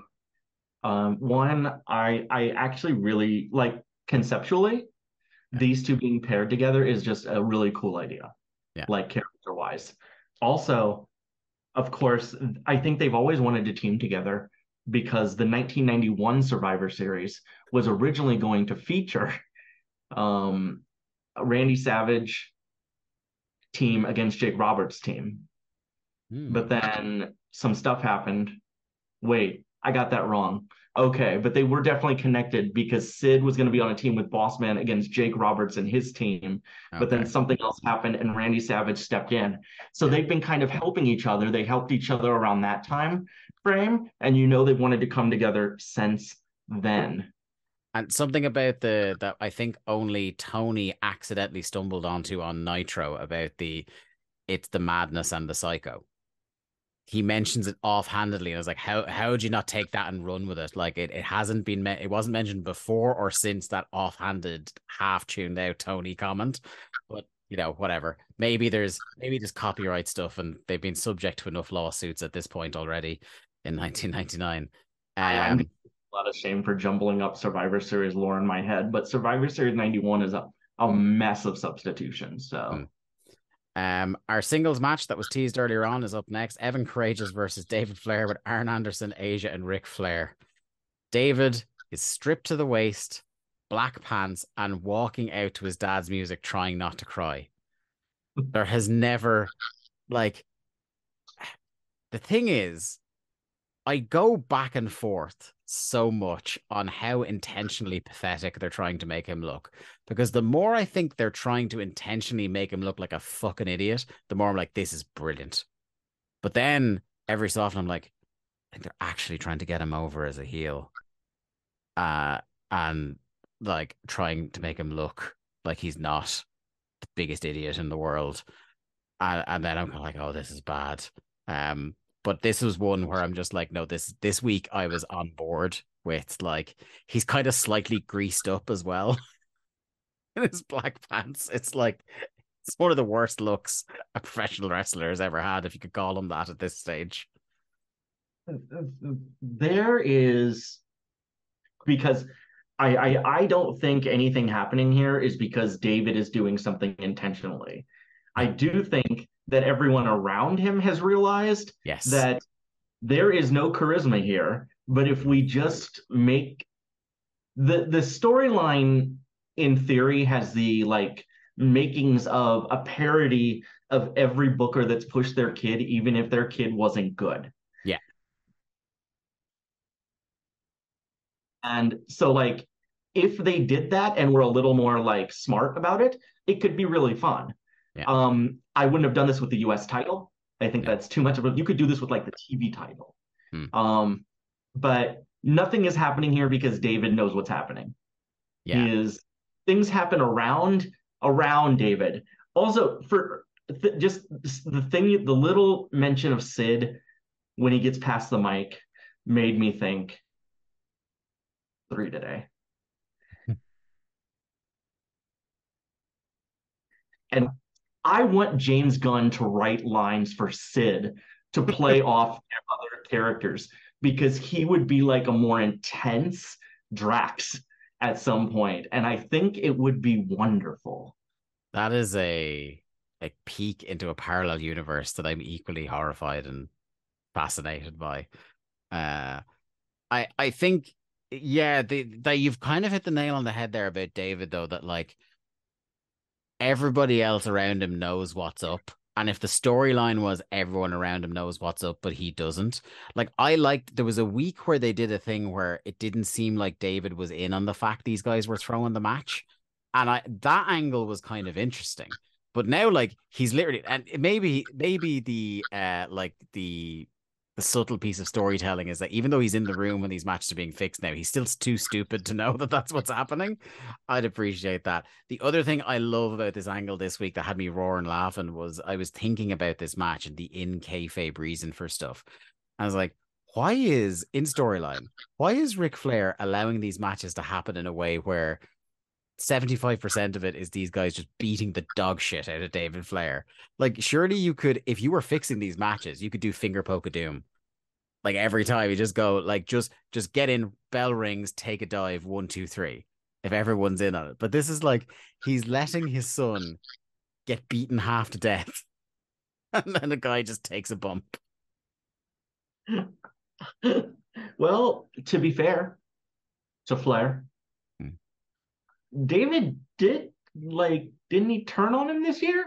um, one, I, I actually really, like, conceptually, yeah, these two being paired together is just a really cool idea, yeah, like character-wise. Also, of course, I think they've always wanted to team together because the nineteen ninety-one Survivor Series was originally going to feature um, Randy Savage team against Jake Roberts' team. Mm. But then some stuff happened. Wait, I got that wrong. Okay, but they were definitely connected because Sid was going to be on a team with Bossman against Jake Roberts and his team, okay, but then something else happened and Randy Savage stepped in. So yeah, they've been kind of helping each other. They helped each other around that time frame, and you know they wanted to come together since then. And something about the that I think only Tony accidentally stumbled onto on Nitro about the it's the madness and the psycho. He mentions it offhandedly, and I was like, "How how do you not take that and run with it? Like it, it hasn't been me- it wasn't mentioned before or since that offhanded, half tuned out Tony comment." But you know, whatever. Maybe there's maybe there's copyright stuff, and they've been subject to enough lawsuits at this point already in nineteen ninety-nine. Um, a lot of shame for jumbling up Survivor Series lore in my head, but Survivor Series ninety-one is a a massive substitution, so. Hmm. Um, our singles match that was teased earlier on is up next. Evan Karagias versus David Flair with Arn Anderson, Asia, and Ric Flair. David is stripped to the waist, black pants, and walking out to his dad's music, trying not to cry. There has never, like, the thing is, I go back and forth so much on how intentionally pathetic they're trying to make him look, because the more I think they're trying to intentionally make him look like a fucking idiot, the more I'm like, this is brilliant. But then every so often I'm like, I think they're actually trying to get him over as a heel, uh, and like trying to make him look like he's not the biggest idiot in the world. And, and then I'm kind of like, oh, this is bad. Um, But this was one where I'm just like, no, this this week I was on board with, like, he's kind of slightly greased up as well in his black pants. It's like, it's one of the worst looks a professional wrestler has ever had, if you could call him that at this stage. There is, because I I, I don't think anything happening here is because David is doing something intentionally. I do think that everyone around him has realized, yes, that there is no charisma here. But if we just make the the storyline, in theory, has the like makings of a parody of every booker that's pushed their kid, even if their kid wasn't good. Yeah. And so, like, if they did that and were a little more like smart about it, it could be really fun. Yeah. Um, I wouldn't have done this with the U S title. I think yeah. that's too much of a, you could do this with like the T V title. Hmm. Um, but nothing is happening here because David knows what's happening. Yeah. He is, things happen around, around David. Also, for th- just the thing, the little mention of Sid when he gets past the mic made me think three today. And I want James Gunn to write lines for Sid to play off other characters, because he would be like a more intense Drax at some point, and I think it would be wonderful. That is a a peek into a parallel universe that I'm equally horrified and fascinated by. Uh, I I think yeah, the, the you've kind of hit the nail on the head there about David, though, that like everybody else around him knows what's up. And if the storyline was everyone around him knows what's up, but he doesn't. Like, I liked, there was a week where they did a thing where it didn't seem like David was in on the fact these guys were throwing the match. And I that angle was kind of interesting. But now, like, he's literally, and maybe maybe the uh like the the subtle piece of storytelling is that even though he's in the room when these matches are being fixed now, he's still too stupid to know that that's what's happening. I'd appreciate that. The other thing I love about this angle this week that had me roaring laughing was I was thinking about this match and the in kayfabe reason for stuff. I was like, why is, in storyline, why is Ric Flair allowing these matches to happen in a way where seventy-five percent of it is these guys just beating the dog shit out of David Flair? Like, surely you could, if you were fixing these matches, you could do finger poke of doom. Like, every time you just go, like, just just get in, bell rings, take a dive, one, two, three, if everyone's in on it. But this is like, he's letting his son get beaten half to death, and then the guy just takes a bump. Well, to be fair to Flair, David did, like, didn't he turn on him this year?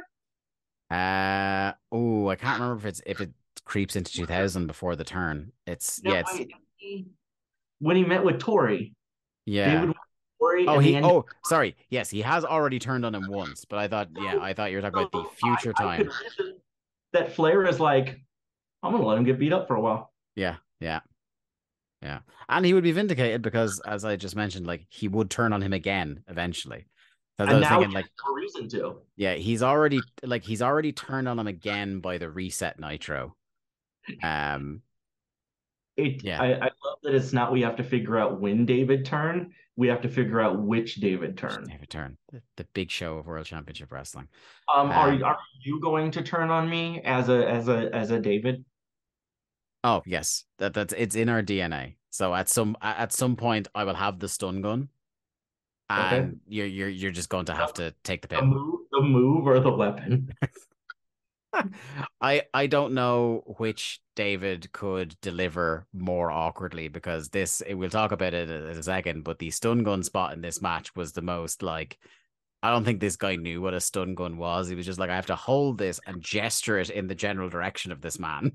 Uh, oh, I can't remember if it's if it creeps into two thousand before the turn. It's, no, yeah, it's... I, when he met with Tori. Yeah. David went with Tori oh, he, oh, sorry. Yes, he has already turned on him once, but I thought, yeah, I thought you were talking about the future time. I, I that Flair is like, I'm going to let him get beat up for a while. Yeah, yeah. Yeah, and he would be vindicated because, as I just mentioned, like, he would turn on him again eventually. So and I was now thinking, like, no reason to. Yeah, he's already like he's already turned on him again by the reset Nitro. Um, it. Yeah. I, I love that it's not we have to figure out when David turned. We have to figure out which David turned. David turned the, the big show of World Championship Wrestling. Um, um, are are you going to turn on me as a as a as a David? Oh yes, that that's it's in our D N A. So at some at some point, I will have the stun gun, and okay. you're you're you're just going to have to take the pin. The move, the move or the weapon. I I don't know which David could deliver more awkwardly, because this we'll talk about it in a second. But the stun gun spot in this match was the most like. I don't think this guy knew what a stun gun was. He was just like, I have to hold this and gesture it in the general direction of this man.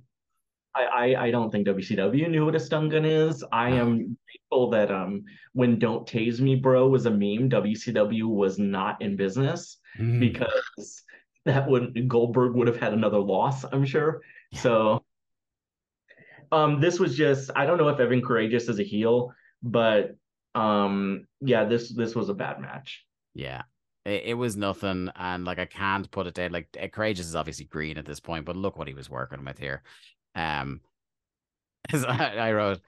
I, I don't think W C W knew what a stun gun is. I am grateful that um when Don't Tase Me Bro was a meme, W C W was not in business mm. because that would Goldberg would have had another loss, I'm sure. Yeah. So um this was just, I don't know if Evan Karagias is a heel, but um yeah, this this was a bad match. Yeah. It, it was nothing, and like I can't put it down. Like Karagias is obviously green at this point, but look what he was working with here. Um, as I, I wrote,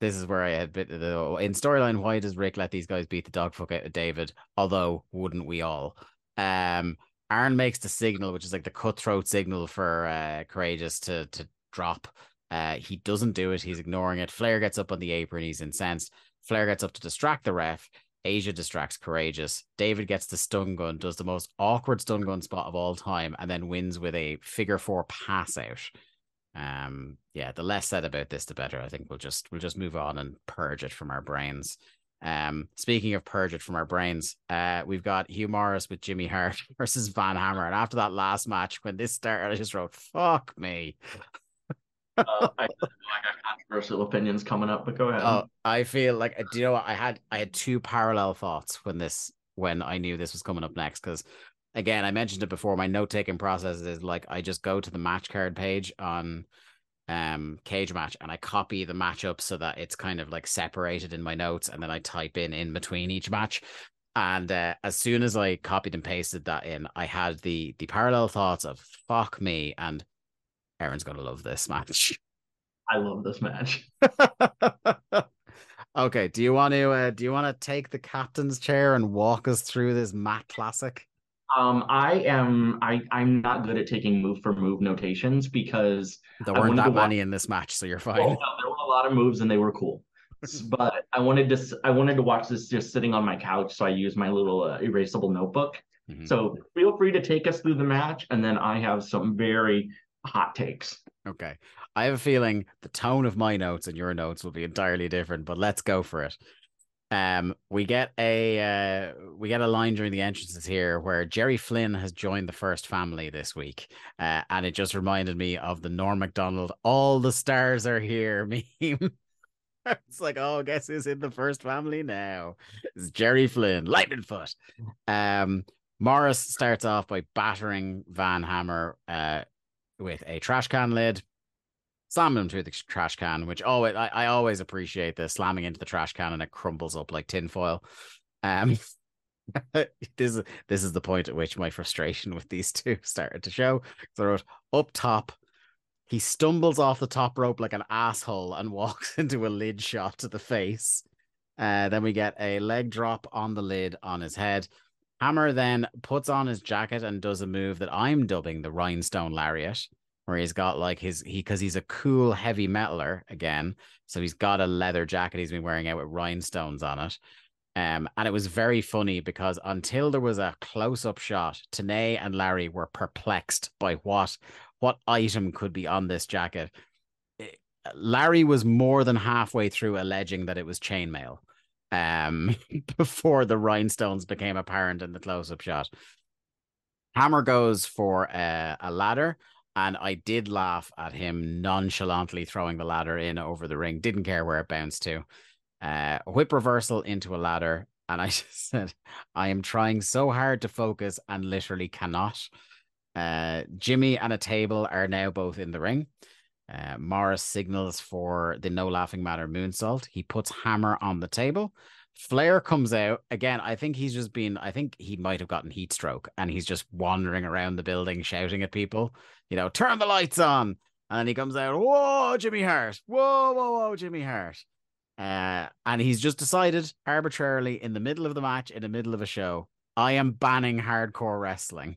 this is where I had bit of the, in storyline, why does Rick let these guys beat the dog fuck out of David? Although, wouldn't we all? Um, Aaron makes the signal, which is like the cutthroat signal for uh, Karagias to, to drop. Uh, he doesn't do it. He's ignoring it. Flair gets up on the apron. He's incensed. Flair gets up to distract the ref. Asia distracts Karagias. David gets the stun gun, does the most awkward stun gun spot of all time, and then wins with a figure four pass out. Um. Yeah. The less said about this, the better. I think we'll just we'll just move on and purge it from our brains. Um. Speaking of purge it from our brains, uh, we've got Hugh Morrus with Jimmy Hart versus Van Hammer, and after that last match, when this started, I just wrote, "Fuck me." uh, I feel like I have controversial opinions coming up, but go ahead. Oh, I feel like do you know what? I had I had two parallel thoughts when this when I knew this was coming up next, because. Again, I mentioned it before, my note-taking process is like, I just go to the match card page on um, Cage Match and I copy the matchup so that it's kind of like separated in my notes, and then I type in in between each match. And uh, as soon as I copied and pasted that in, I had the the parallel thoughts of fuck me, and Erin's gonna love this match. I love this match. Okay, do you want to uh, do you want to take the captain's chair and walk us through this Matt classic? Um, I am. I I'm not good at taking move for move notations because there weren't that many watch... in this match, so you're fine. Well, no, there were a lot of moves and they were cool, but I wanted to I wanted to watch this just sitting on my couch, so I used my little uh, erasable notebook. Mm-hmm. So feel free to take us through the match, and then I have some very hot takes. Okay, I have a feeling the tone of my notes and your notes will be entirely different, but let's go for it. Um, we get a uh, we get a line during the entrances here where Jerry Flynn has joined the First Family this week, uh, and it just reminded me of the Norm Macdonald "All the Stars Are Here" meme. It's like, oh, guess who's in the First Family now? It's Jerry Flynn, Lightning Foot. Um, Morrus starts off by battering Van Hammer uh, with a trash can lid. Slam him through the trash can, which always I, I always appreciate the slamming into the trash can and it crumbles up like tinfoil. Um, this is this is the point at which my frustration with these two started to show. So I wrote, up top, he stumbles off the top rope like an asshole and walks into a lid shot to the face. Uh, then we get a leg drop on the lid on his head. Hammer then puts on his jacket and does a move that I'm dubbing the Rhinestone Lariat, where he's got like his, he, because he's a cool heavy metaler again, so he's got a leather jacket he's been wearing out with rhinestones on it. Um, and it was very funny because until there was a close-up shot, Tanae and Larry were perplexed by what what item could be on this jacket. Larry was more than halfway through alleging that it was chainmail um, before the rhinestones became apparent in the close-up shot. Hammer goes for a, a ladder, and I did laugh at him nonchalantly throwing the ladder in over the ring. Didn't care where it bounced to. Uh, whip reversal into a ladder. And I just said, I am trying so hard to focus and literally cannot. Uh, Jimmy and a table are now both in the ring. Uh, Morrus signals for the No Laughing Matter moonsault. He puts Hammer on the table. Flair comes out. Again, I think he's just been, I think he might have gotten heat stroke and he's just wandering around the building shouting at people, you know, turn the lights on. And then he comes out, whoa, Jimmy Hart. Whoa, whoa, whoa, Jimmy Hart. Uh, and he's just decided arbitrarily in the middle of the match, in the middle of a show, I am banning hardcore wrestling.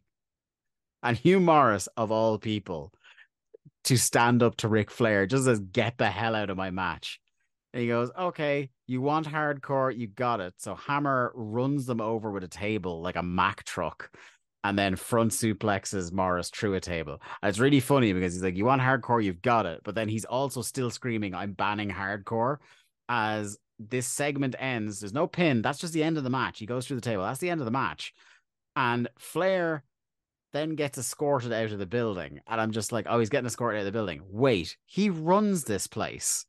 And Hugh Morrus, of all people, to stand up to Ric Flair, just says, get the hell out of my match. And he goes, okay, you want hardcore, you got it. So Hammer runs them over with a table like a Mack truck and then front suplexes Morrus through a table. And it's really funny because he's like, you want hardcore, you've got it. But then he's also still screaming, I'm banning hardcore. As this segment ends, there's no pin. That's just the end of the match. He goes through the table. That's the end of the match. And Flair then gets escorted out of the building. And I'm just like, oh, he's getting escorted out of the building. Wait, he runs this place.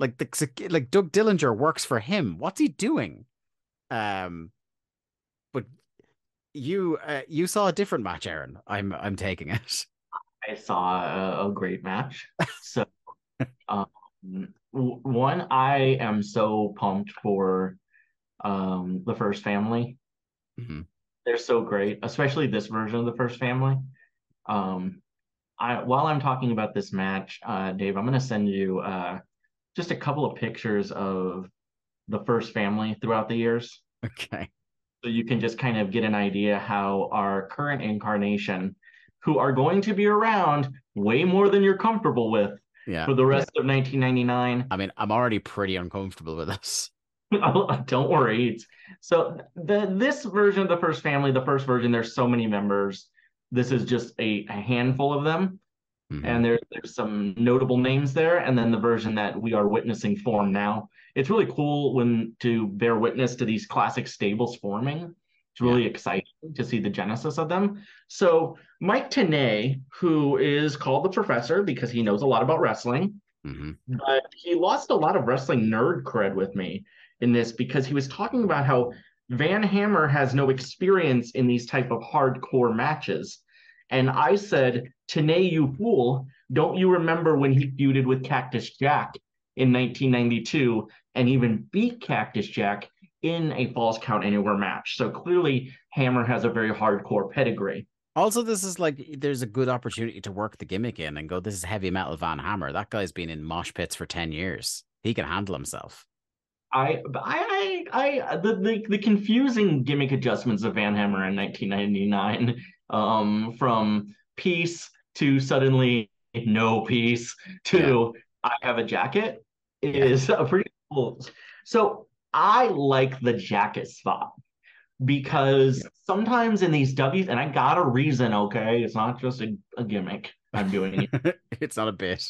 Like the like Doug Dillinger works for him. What's he doing? Um, but you uh, you saw a different match, Erin. I'm I'm taking it. I saw a, a great match. So um, one, I am so pumped for um, the First Family. Mm-hmm. They're so great, especially this version of the First Family. Um, I while I'm talking about this match, uh, Dave, I'm going to send you. Uh, Just a couple of pictures of the First Family throughout the years. Okay. So you can just kind of get an idea how our current incarnation, who are going to be around way more than you're comfortable with yeah. for the rest yeah. of nineteen ninety-nine. I mean, I'm already pretty uncomfortable with this. Don't worry. It's, so the this version of the First Family, the first version, there's so many members. This is just a, a handful of them. Mm-hmm. And there, there's some notable names there. And then the version that we are witnessing form now. It's really cool when to bear witness to these classic stables forming. It's really yeah. exciting to see the genesis of them. So Mike Tenay, who is called the Professor because he knows a lot about wrestling, mm-hmm. but he lost a lot of wrestling nerd cred with me in this because he was talking about how Van Hammer has no experience in these type of hardcore matches. And I said, Tenay, you fool, don't you remember when he feuded with Cactus Jack in nineteen ninety-two and even beat Cactus Jack in a Falls Count Anywhere match. So clearly Hammer has a very hardcore pedigree. Also, this is like, there's a good opportunity to work the gimmick in and go, this is heavy metal Van Hammer. That guy's been in mosh pits for ten years. He can handle himself. I, I, I, the, the, the confusing gimmick adjustments of Van Hammer in nineteen ninety-nine, um, from peace to suddenly no peace to yeah. I have a jacket is yeah. a pretty cool. So I like the jacket spot because yeah. sometimes in these W's, and I got a reason, okay? It's not just a, a gimmick I'm doing it. It's not a bit.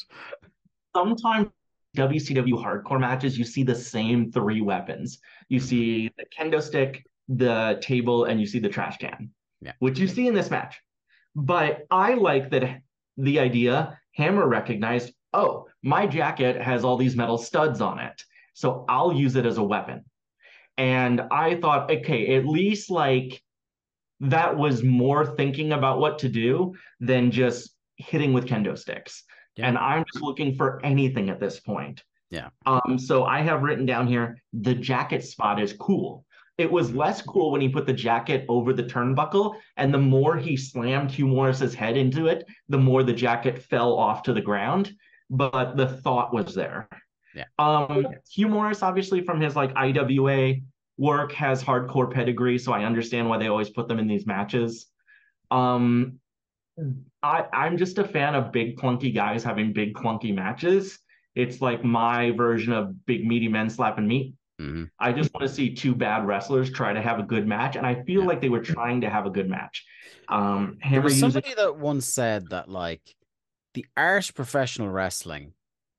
Sometimes W C W hardcore matches, you see the same three weapons. You see the kendo stick, the table, and you see the trash can, yeah. which you see in this match. But I like that the idea, Hammer recognized, oh, my jacket has all these metal studs on it, so I'll use it as a weapon. And I thought, okay, at least like that was more thinking about what to do than just hitting with kendo sticks. Yeah. And I'm just looking for anything at this point. Yeah. Um. So I have written down here, the jacket spot is cool. It was less cool when he put the jacket over the turnbuckle, and the more he slammed Hugh Morris's head into it, the more the jacket fell off to the ground. But the thought was there. Yeah. Um. Hugh Morrus, obviously, from his like I W A work, has hardcore pedigree, so I understand why they always put them in these matches. Um. I, I'm just a fan of big clunky guys having big clunky matches. It's like my version of big meaty men slapping meat. Mm-hmm. I just want to see two bad wrestlers try to have a good match, and I feel yeah. like they were trying to have a good match. Um, there was somebody uses- that once said that like the art of professional wrestling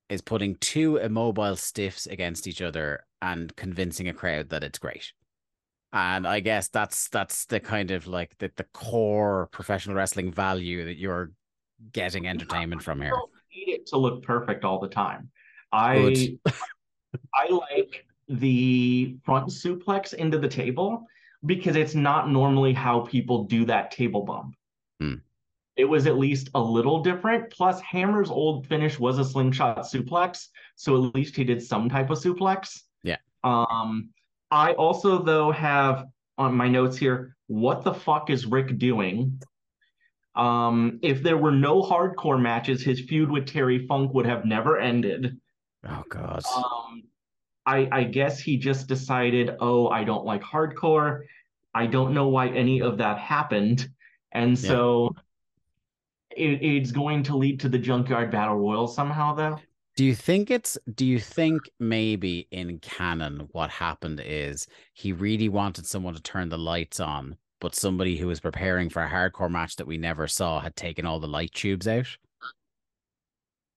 is putting two immobile stiffs against each other and convincing a crowd that it's great. And I guess that's that's the kind of like the, the core professional wrestling value that you're getting entertainment from here. I don't need it to look perfect all the time. I I like the front suplex into the table because it's not normally how people do that table bump. Hmm. It was at least a little different. Plus, Hammer's old finish was a slingshot suplex, so at least he did some type of suplex. Yeah. Um. I also, though, have on my notes here, what the fuck is Rick doing? Um, if there were no hardcore matches, his feud with Terry Funk would have never ended. Oh, God. Um, I, I guess he just decided, oh, I don't like hardcore. I don't know why any of that happened. And yeah. so it, it's going to lead to the Junkyard Battle Royal somehow, though. Do you think it's, do you think maybe in canon what happened is he really wanted someone to turn the lights on, but somebody who was preparing for a hardcore match that we never saw had taken all the light tubes out?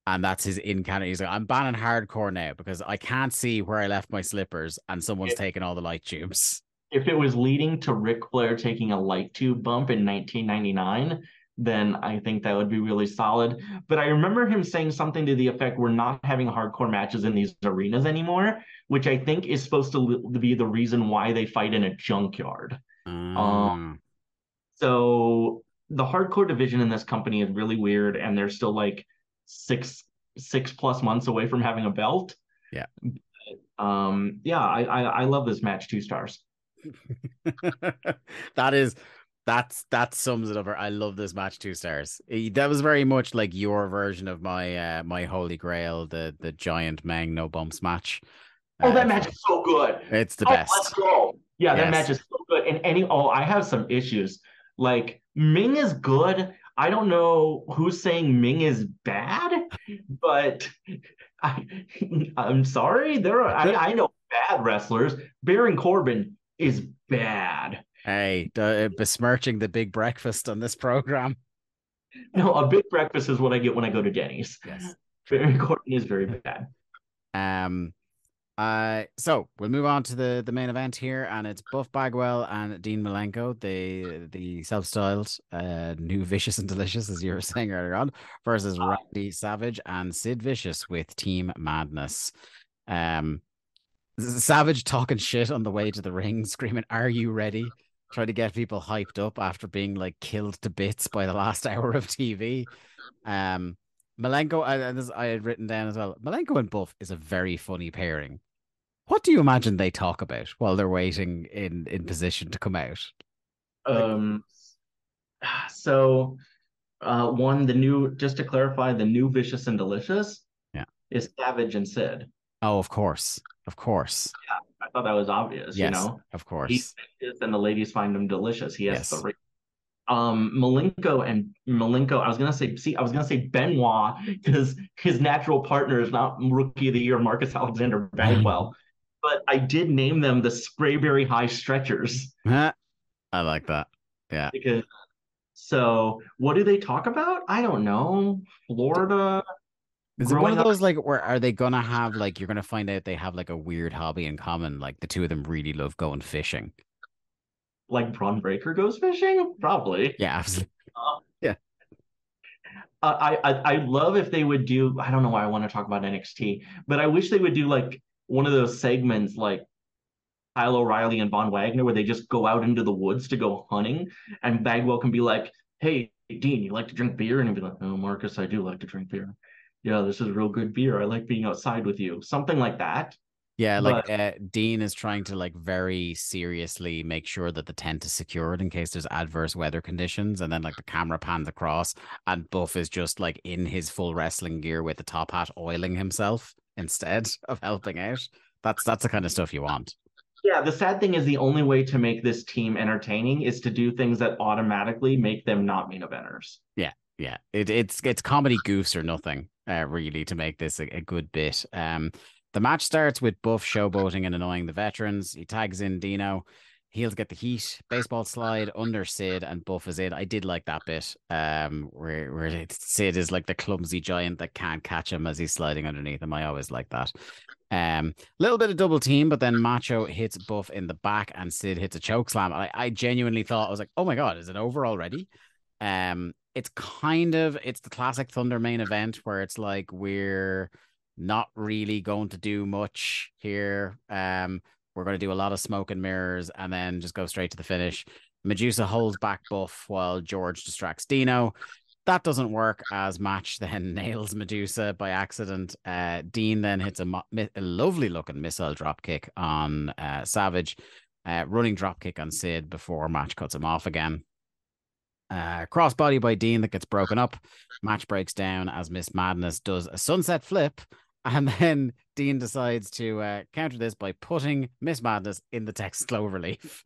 And that's his in canon. He's like, I'm banning hardcore now because I can't see where I left my slippers and someone's taken all the light tubes. If it was leading to Ric Flair taking a light tube bump in nineteen ninety-nine, then I think that would be really solid. But I remember him saying something to the effect, we're not having hardcore matches in these arenas anymore, which I think is supposed to be the reason why they fight in a junkyard. Mm. Um, so the hardcore division in this company is really weird, and they're still like six, six plus months away from having a belt. Yeah. But, um, yeah, I, I, I love this match, two stars. That is... That's that sums it up. I love this match, two stars. That was very much like your version of my uh, my holy grail, the the giant Mang no bumps match. Oh, uh, that match is so good. It's the oh, best. Let's go. Yeah, yes. That match is so good. And any oh, I have some issues. Like Ming is good. I don't know who's saying Ming is bad, but I I'm sorry. There are I, I know bad wrestlers. Baron Corbin is bad. Hey, uh, besmirching the big breakfast on this program. No, a big breakfast is what I get when I go to Denny's. Yes, Baron Corbin is very bad. Um, uh, so we'll move on to the, the main event here, and it's Buff Bagwell and Dean Malenko, the the self-styled uh, new Vicious and Delicious, as you were saying earlier on, versus Randy Savage and Sid Vicious with Team Madness. Um, Savage talking shit on the way to the ring, screaming, "Are you ready?" Trying to get people hyped up after being like killed to bits by the last hour of T V. Um, Malenko, I, I had written down as well, Malenko and Buff is a very funny pairing. What do you imagine they talk about while they're waiting in, in position to come out? Um, so uh, one, the new, just to clarify, the new Vicious and Delicious yeah. is Savage and Sid. Oh, of course. Of course. Yeah, I thought that was obvious, yes, you know? Of course. He's vicious and the ladies find him delicious. He has yes. three. Um, Malenko and Malenko, I was going to say, see, I was going to say Benoit, because his natural partner is not Rookie of the Year Marcus Alexander Bagwell. But I did name them the Sprayberry High Stretchers. I like that. Yeah. Because, so what do they talk about? I don't know. Florida. Is it one of those like where are they gonna have like you're gonna find out they have like a weird hobby in common? Like the two of them really love going fishing. Like Braun Breaker goes fishing, probably. Yeah, absolutely. Uh, yeah. I, I I love if they would do. I don't know why I want to talk about N X T, but I wish they would do like one of those segments like Kyle O'Reilly and Von Wagner where they just go out into the woods to go hunting, and Bagwell can be like, "Hey, Dean, you like to drink beer?" And he'd be like, "Oh, Marcus, I do like to drink beer. Yeah, this is real good beer. I like being outside with you." Something like that. Yeah, like but, uh, Dean is trying to like very seriously make sure that the tent is secured in case there's adverse weather conditions. And then like the camera pans across and Buff is just like in his full wrestling gear with the top hat oiling himself instead of helping out. That's that's the kind of stuff you want. Yeah, the sad thing is the only way to make this team entertaining is to do things that automatically make them not main eventers. Yeah, yeah. It, it's, it's comedy goofs or nothing. Uh, really, to make this a, a good bit. Um, the match starts with Buff showboating and annoying the veterans. He tags in Dino. Heels get the heat. Baseball slide under Sid, and Buff is in. I did like that bit um, where, where Sid is like the clumsy giant that can't catch him as he's sliding underneath him. I always like that. Um, little bit of double team, but then Macho hits Buff in the back, and Sid hits a choke slam. I, I genuinely thought, I was like, oh my God, is it over already? Um, It's kind of, it's the classic Thunder main event where it's like, we're not really going to do much here. Um, we're going to do a lot of smoke and mirrors and then just go straight to the finish. Medusa holds back Buff while George distracts Dino. That doesn't work as Match then nails Medusa by accident. Uh, Dean then hits a, mo- a lovely looking missile dropkick on uh, Savage, uh, running dropkick on Sid before Match cuts him off again. Uh, crossbody by Dean that gets broken up. Match breaks down as Miss Madness does a sunset flip, and then Dean decides to uh, counter this by putting Miss Madness in the Texas Slow Relief.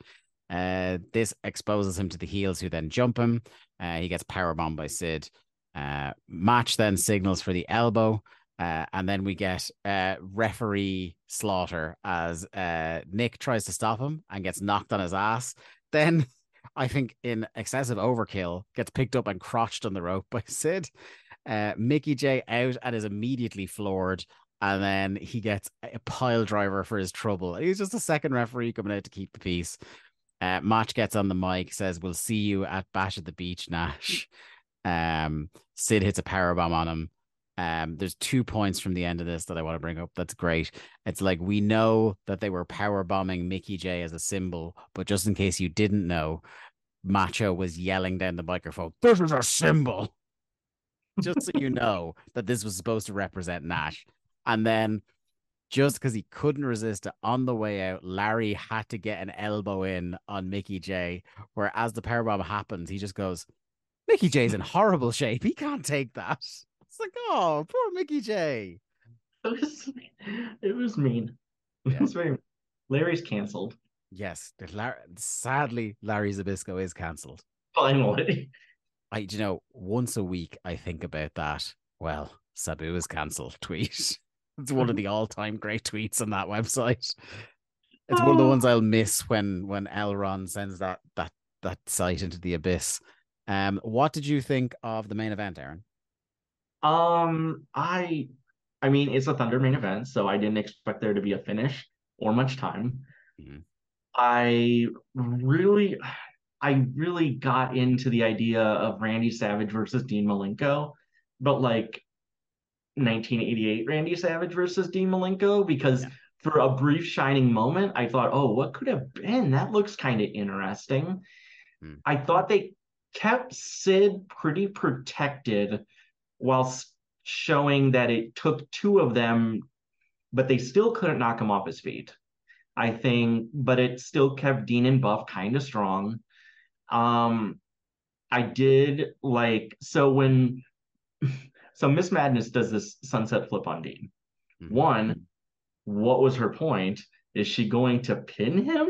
Uh, this exposes him to the heels, who then jump him. Uh, he gets powerbombed by Sid. Uh, Match then signals for the elbow, uh, and then we get uh, referee slaughter as uh, Nick tries to stop him and gets knocked on his ass. Then I think in excessive overkill, gets picked up and crotched on the rope by Sid. Uh, Mickey J out and is immediately floored. And then he gets a pile driver for his trouble. He's just a second referee coming out to keep the peace. Uh, Match gets on the mic, says, "We'll see you at Bash at the Beach, Nash." Um, Sid hits a powerbomb on him. Um, there's two points from the end of this that I want to bring up. That's great. It's like, we know that they were powerbombing Mickey J as a symbol, but just in case you didn't know, Macho was yelling down the microphone, "This is a symbol," just so you know that this was supposed to represent Nash. And then, just because he couldn't resist it on the way out, Larry had to get an elbow in on Mickey J, where as the powerbomb happens, he just goes, "Mickey J's in horrible shape. He can't take that." It's like, oh, poor Mickey J. It was, it was mean. It yeah. was very mean. Larry's cancelled. Yes, Larry, sadly, Larry Zbyszko is cancelled. Finally, I you know once a week I think about that. Well, Sabu is cancelled. Tweet. It's one of the all-time great tweets on that website. It's oh. one of the ones I'll miss when when Elron sends that that that site into the abyss. Um, what did you think of the main event, Erin? Um, I, I mean, it's a Thunder main event, so I didn't expect there to be a finish or much time. Mm-hmm. I really, I really got into the idea of Randy Savage versus Dean Malenko, but like nineteen eighty-eight Randy Savage versus Dean Malenko, because yeah. for a brief shining moment, I thought, oh, what could have been? That looks kind of interesting. Mm. I thought they kept Sid pretty protected while showing that it took two of them but they still couldn't knock him off his feet, I think. But it still kept Dean and Buff kind of strong. Um, I did like, so when, so Miss Madness does this sunset flip on Dean. Mm-hmm. One, what was her point? Is she going to pin him?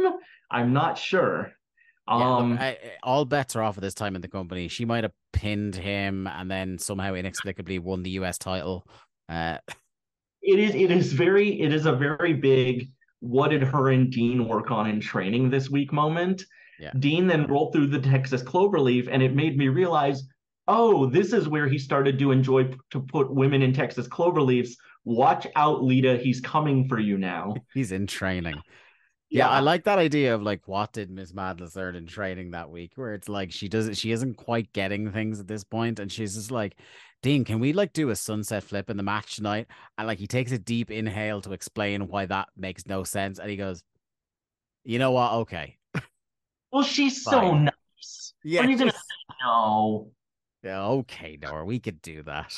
I'm not sure. Yeah, um, look, I, all bets are off at this time in the company. She might have pinned him and then somehow inexplicably won the U S title. Uh, it is. It is very. It is a very big. What did her and Dean work on in training this week? Moment. Yeah. Dean then rolled through the Texas Cloverleaf, and it made me realize, oh, this is where he started to enjoy to put women in Texas Cloverleafs. Watch out, Lita. He's coming for you now. He's in training. Yeah, yeah, I like that idea of like, what did Miss Madness learn in training that week? Where it's like she doesn't, she isn't quite getting things at this point, and she's just like, Dean, can we like do a sunset flip in the match tonight? And like he takes a deep inhale to explain why that makes no sense, and he goes, "You know what? Okay." Well, she's so nice. Yeah, when are you gonna say no? Yeah, okay, Nora, we could do that.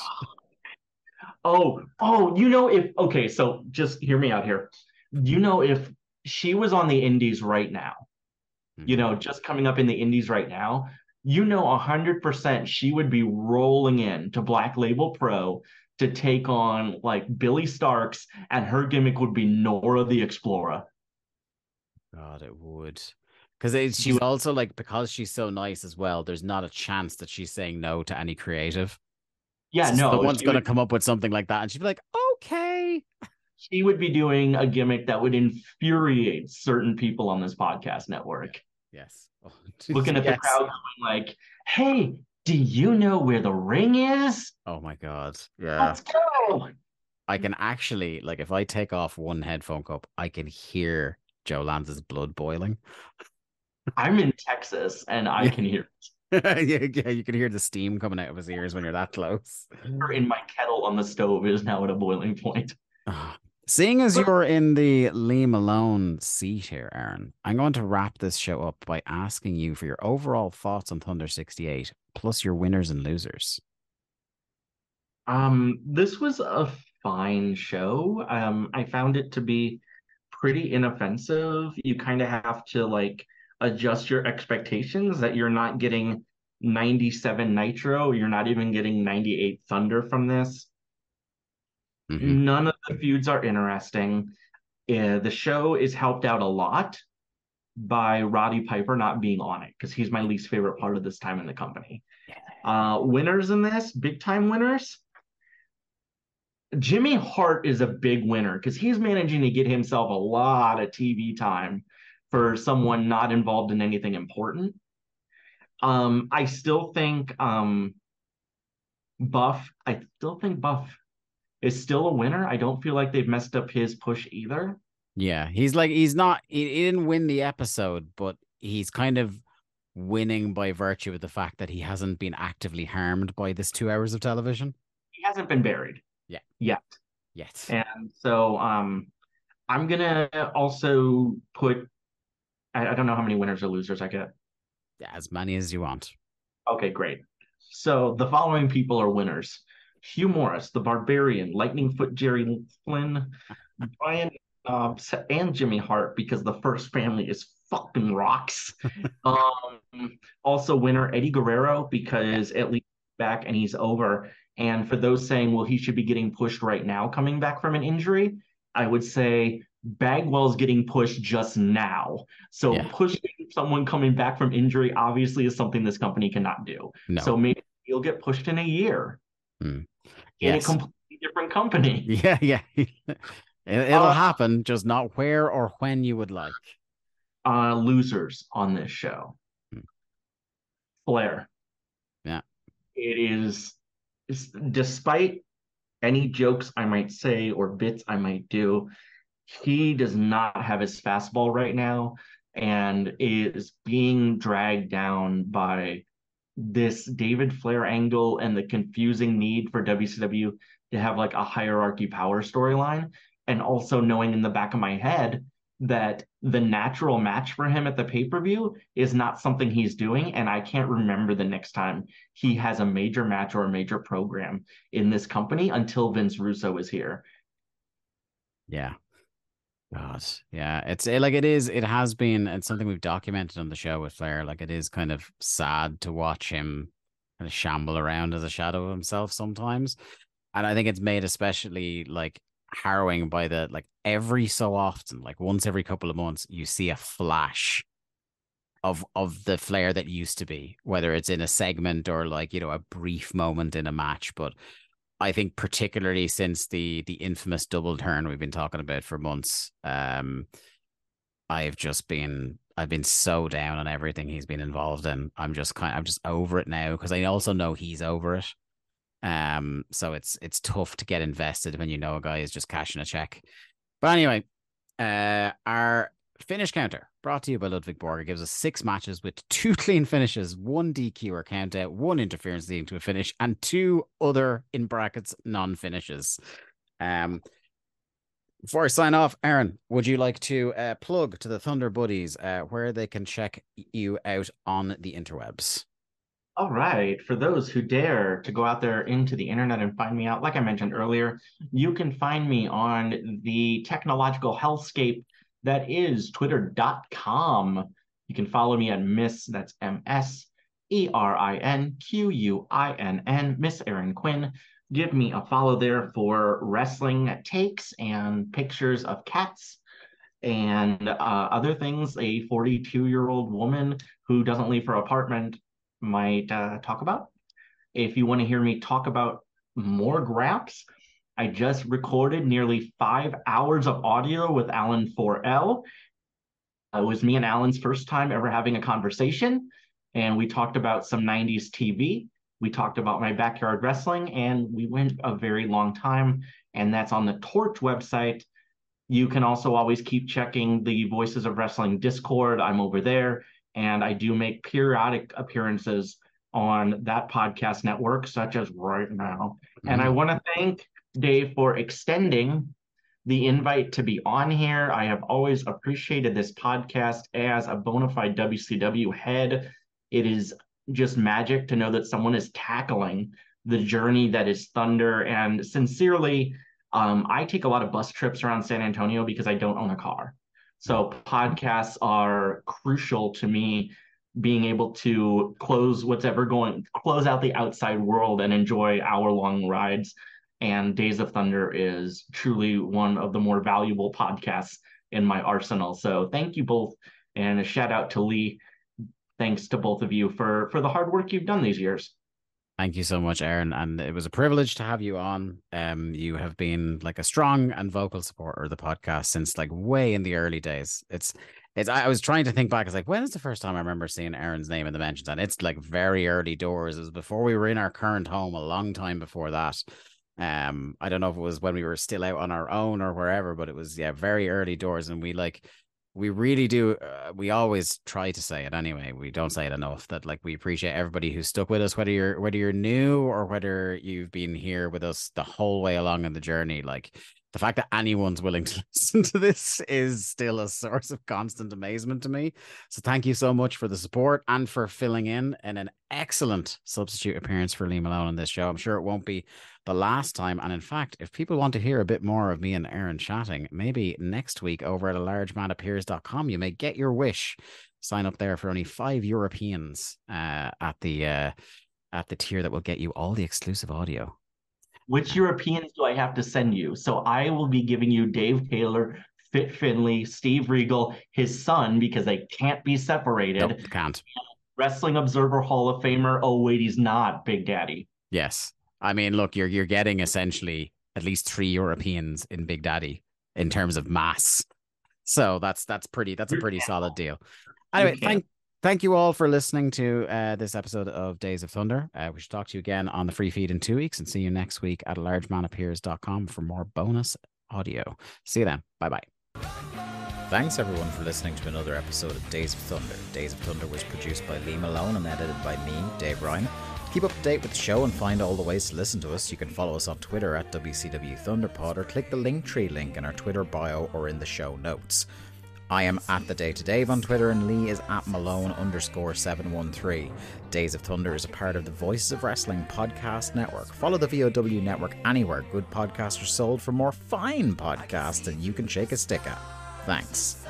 oh, oh, you know if okay, so just hear me out here. You know if. She was on the indies right now, you know, just coming up in the indies right now, you know, one hundred percent she would be rolling in to Black Label Pro to take on like Billy Starks, and her gimmick would be Nora the Explorer. God, it would. Because she also like, because she's so nice as well, there's not a chance that she's saying no to any creative. Yeah, so no. Someone's going to come up with something like that and she'd be like, okay. She would be doing a gimmick that would infuriate certain people on this podcast network. Yes. Oh, looking at yes. the crowd going like, hey, do you know where the ring is? Oh my God. Yeah. Let's go. I can actually, like, if I take off one headphone cup, I can hear Joe Lanza's blood boiling. I'm in Texas and I can hear it. yeah, yeah, you can hear the steam coming out of his ears when you're that close. In my kettle on the stove is now at a boiling point. Seeing as you're in the Lee Malone seat here, Erin, I'm going to wrap this show up by asking you for your overall thoughts on Thunder sixty-eight, plus your winners and losers. Um, this was a fine show. Um, I found it to be pretty inoffensive. You kind of have to like adjust your expectations that you're not getting ninety-seven Nitro. You're not even getting ninety-eight Thunder from this. Mm-hmm. None of the feuds are interesting. Uh, the show is helped out a lot by Roddy Piper not being on it, because he's my least favorite part of this time in the company. Uh, winners in this, big time winners. Jimmy Hart is a big winner because he's managing to get himself a lot of T V time for someone not involved in anything important. Um, I still think um, Buff, I still think Buff is still a winner. I don't feel like they've messed up his push either. Yeah, he's like, he's not, he, he didn't win the episode, but he's kind of winning by virtue of the fact that he hasn't been actively harmed by this two hours of television. He hasn't been buried. Yeah. Yet. Yet. And so um, I'm going to also put, I, I don't know how many winners or losers I get. As many as you want. Okay, great. So the following people are winners. Hugh Morrus, the Barbarian, Lightning Foot Jerry Flynn, Brian Knobs, uh, and Jimmy Hart, because the first family is fucking rocks. um, also winner Eddie Guerrero, because at least he's back and he's over. And for those saying, well, he should be getting pushed right now coming back from an injury, I would say Bagwell's getting pushed just now. So yeah. Pushing someone coming back from injury obviously is something this company cannot do. No. So maybe he'll get pushed in a year. Hmm. In yes. a completely different company. Yeah, yeah. it, it'll uh, happen, just not where or when you would like. Uh, losers on this show. Hmm. Flair. Yeah. It is, it's, despite any jokes I might say or bits I might do, he does not have his fastball right now and is being dragged down by this David Flair angle and the confusing need for W C W to have like a hierarchy power storyline. And also knowing in the back of my head that the natural match for him at the pay-per-view is not something he's doing. And I can't remember the next time he has a major match or a major program in this company until Vince Russo is here. Yeah. God. Yeah. It's it, like it is. It has been. It's something we've documented on the show with Flair. Like it is kind of sad to watch him kind of shamble around as a shadow of himself sometimes. And I think it's made especially like harrowing by the like every so often, like once every couple of months, you see a flash of of the Flair that used to be, whether it's in a segment or like, you know, a brief moment in a match. But I think particularly since the the infamous double turn we've been talking about for months, um, I've just been I've been so down on everything he's been involved in. I'm just kind of, I'm just over it now because I also know he's over it. Um, so it's it's tough to get invested when you know a guy is just cashing a check. But anyway, uh, our finish counter brought to you by Ludwig Borger gives us six matches with two clean finishes, one D Q or count out, one interference leading to a finish, and two other in brackets non-finishes. Um, before I sign off, Erin, would you like to uh, plug to the Thunder Buddies uh, where they can check you out on the interwebs? All right. For those who dare to go out there into the internet and find me out, like I mentioned earlier, you can find me on the technological hellscape that is twitter dot com. You can follow me at Miss, that's M S E R I N Q U I N N, Miss Erin Quinn. Give me a follow there for wrestling takes and pictures of cats and uh, other things a forty-two-year-old woman who doesn't leave her apartment might uh, talk about. If you want to hear me talk about more graps, I just recorded nearly five hours of audio with Alan four L. It was me and Alan's first time ever having a conversation, and we talked about some nineties T V. We talked about my backyard wrestling, and we went a very long time, and that's on the Torch website. You can also always keep checking the Voices of Wrestling Discord. I'm over there, and I do make periodic appearances on that podcast network, such as right now. Mm-hmm. And I want to thank Dave for extending the invite to be on here. I have always appreciated this podcast as a bona fide W C W head. It is just magic to know that someone is tackling the journey that is Thunder. And sincerely, um, I take a lot of bus trips around San Antonio because I don't own a car. So podcasts are crucial to me being able to close what's ever going, close out the outside world and enjoy hour-long rides. And Days of Thunder is truly one of the more valuable podcasts in my arsenal. So thank you both. And a shout out to Lee. Thanks to both of you for, for the hard work you've done these years. Thank you so much, Erin. And it was a privilege to have you on. Um, you have been like a strong and vocal supporter of the podcast since like way in the early days. It's, it's, I was trying to think back. It's like, when is the first time I remember seeing Erin's name in the mentions? And it's like very early doors. It was before we were in our current home, a long time before that. Um, I don't know if it was when we were still out on our own or wherever, but it was, yeah, very early doors. And we like, we really do. Uh, we always try to say it anyway. We don't say it enough that like, we appreciate everybody who stuck with us, whether you're, whether you're new or whether you've been here with us the whole way along in the journey. Like the fact that anyone's willing to listen to this is still a source of constant amazement to me. So thank you so much for the support and for filling in in an excellent substitute appearance for Lee Malone on this show. I'm sure it won't be the last time. And in fact, if people want to hear a bit more of me and Erin chatting, maybe next week over at a large man appears dot com, you may get your wish. Sign up there for only five Europeans uh, at the uh, at the tier that will get you all the exclusive audio. Which Europeans do I have to send you? So I will be giving you Dave Taylor, Fit Finlay, Steve Regal, his son, because they can't be separated. Nope, can't. Wrestling Observer Hall of Famer. Oh, wait, he's not Big Daddy. Yes. I mean, look, you're you're getting essentially at least three Europeans in Big Daddy in terms of mass. So that's that's pretty that's a pretty solid deal. Anyway, thank Thank you all for listening to uh, this episode of Days of Thunder. Uh, we should talk to you again on the free feed in two weeks and see you next week at a large man appears dot com for more bonus audio. See you then. Bye-bye. Thanks, everyone, for listening to another episode of Days of Thunder. Days of Thunder was produced by Lee Malone and edited by me, Dave Ryan. Keep up to date with the show and find all the ways to listen to us. You can follow us on Twitter at W C W Thunderpod or click the Linktree link in our Twitter bio or in the show notes. I am at the Day to Dave on Twitter, and Lee is at Malone underscore seven one three. Days of Thunder is a part of the Voices of Wrestling podcast network. Follow the V O W network anywhere good podcasts are sold for more fine podcasts that you can shake a stick at. Thanks.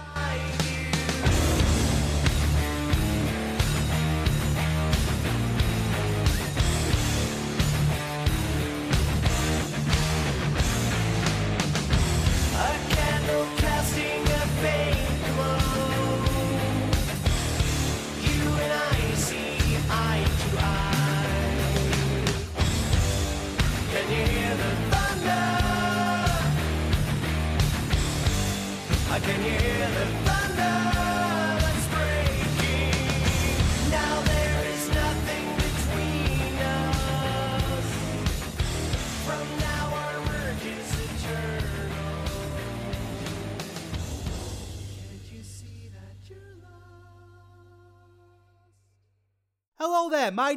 My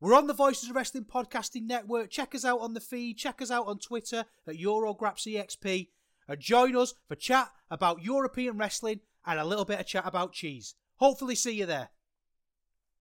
We're on the Voices of Wrestling Podcasting Network. Check us out on the feed. Check us out on Twitter at EuroGrapsExp. And join us for chat about European wrestling and a little bit of chat about cheese. Hopefully see you there.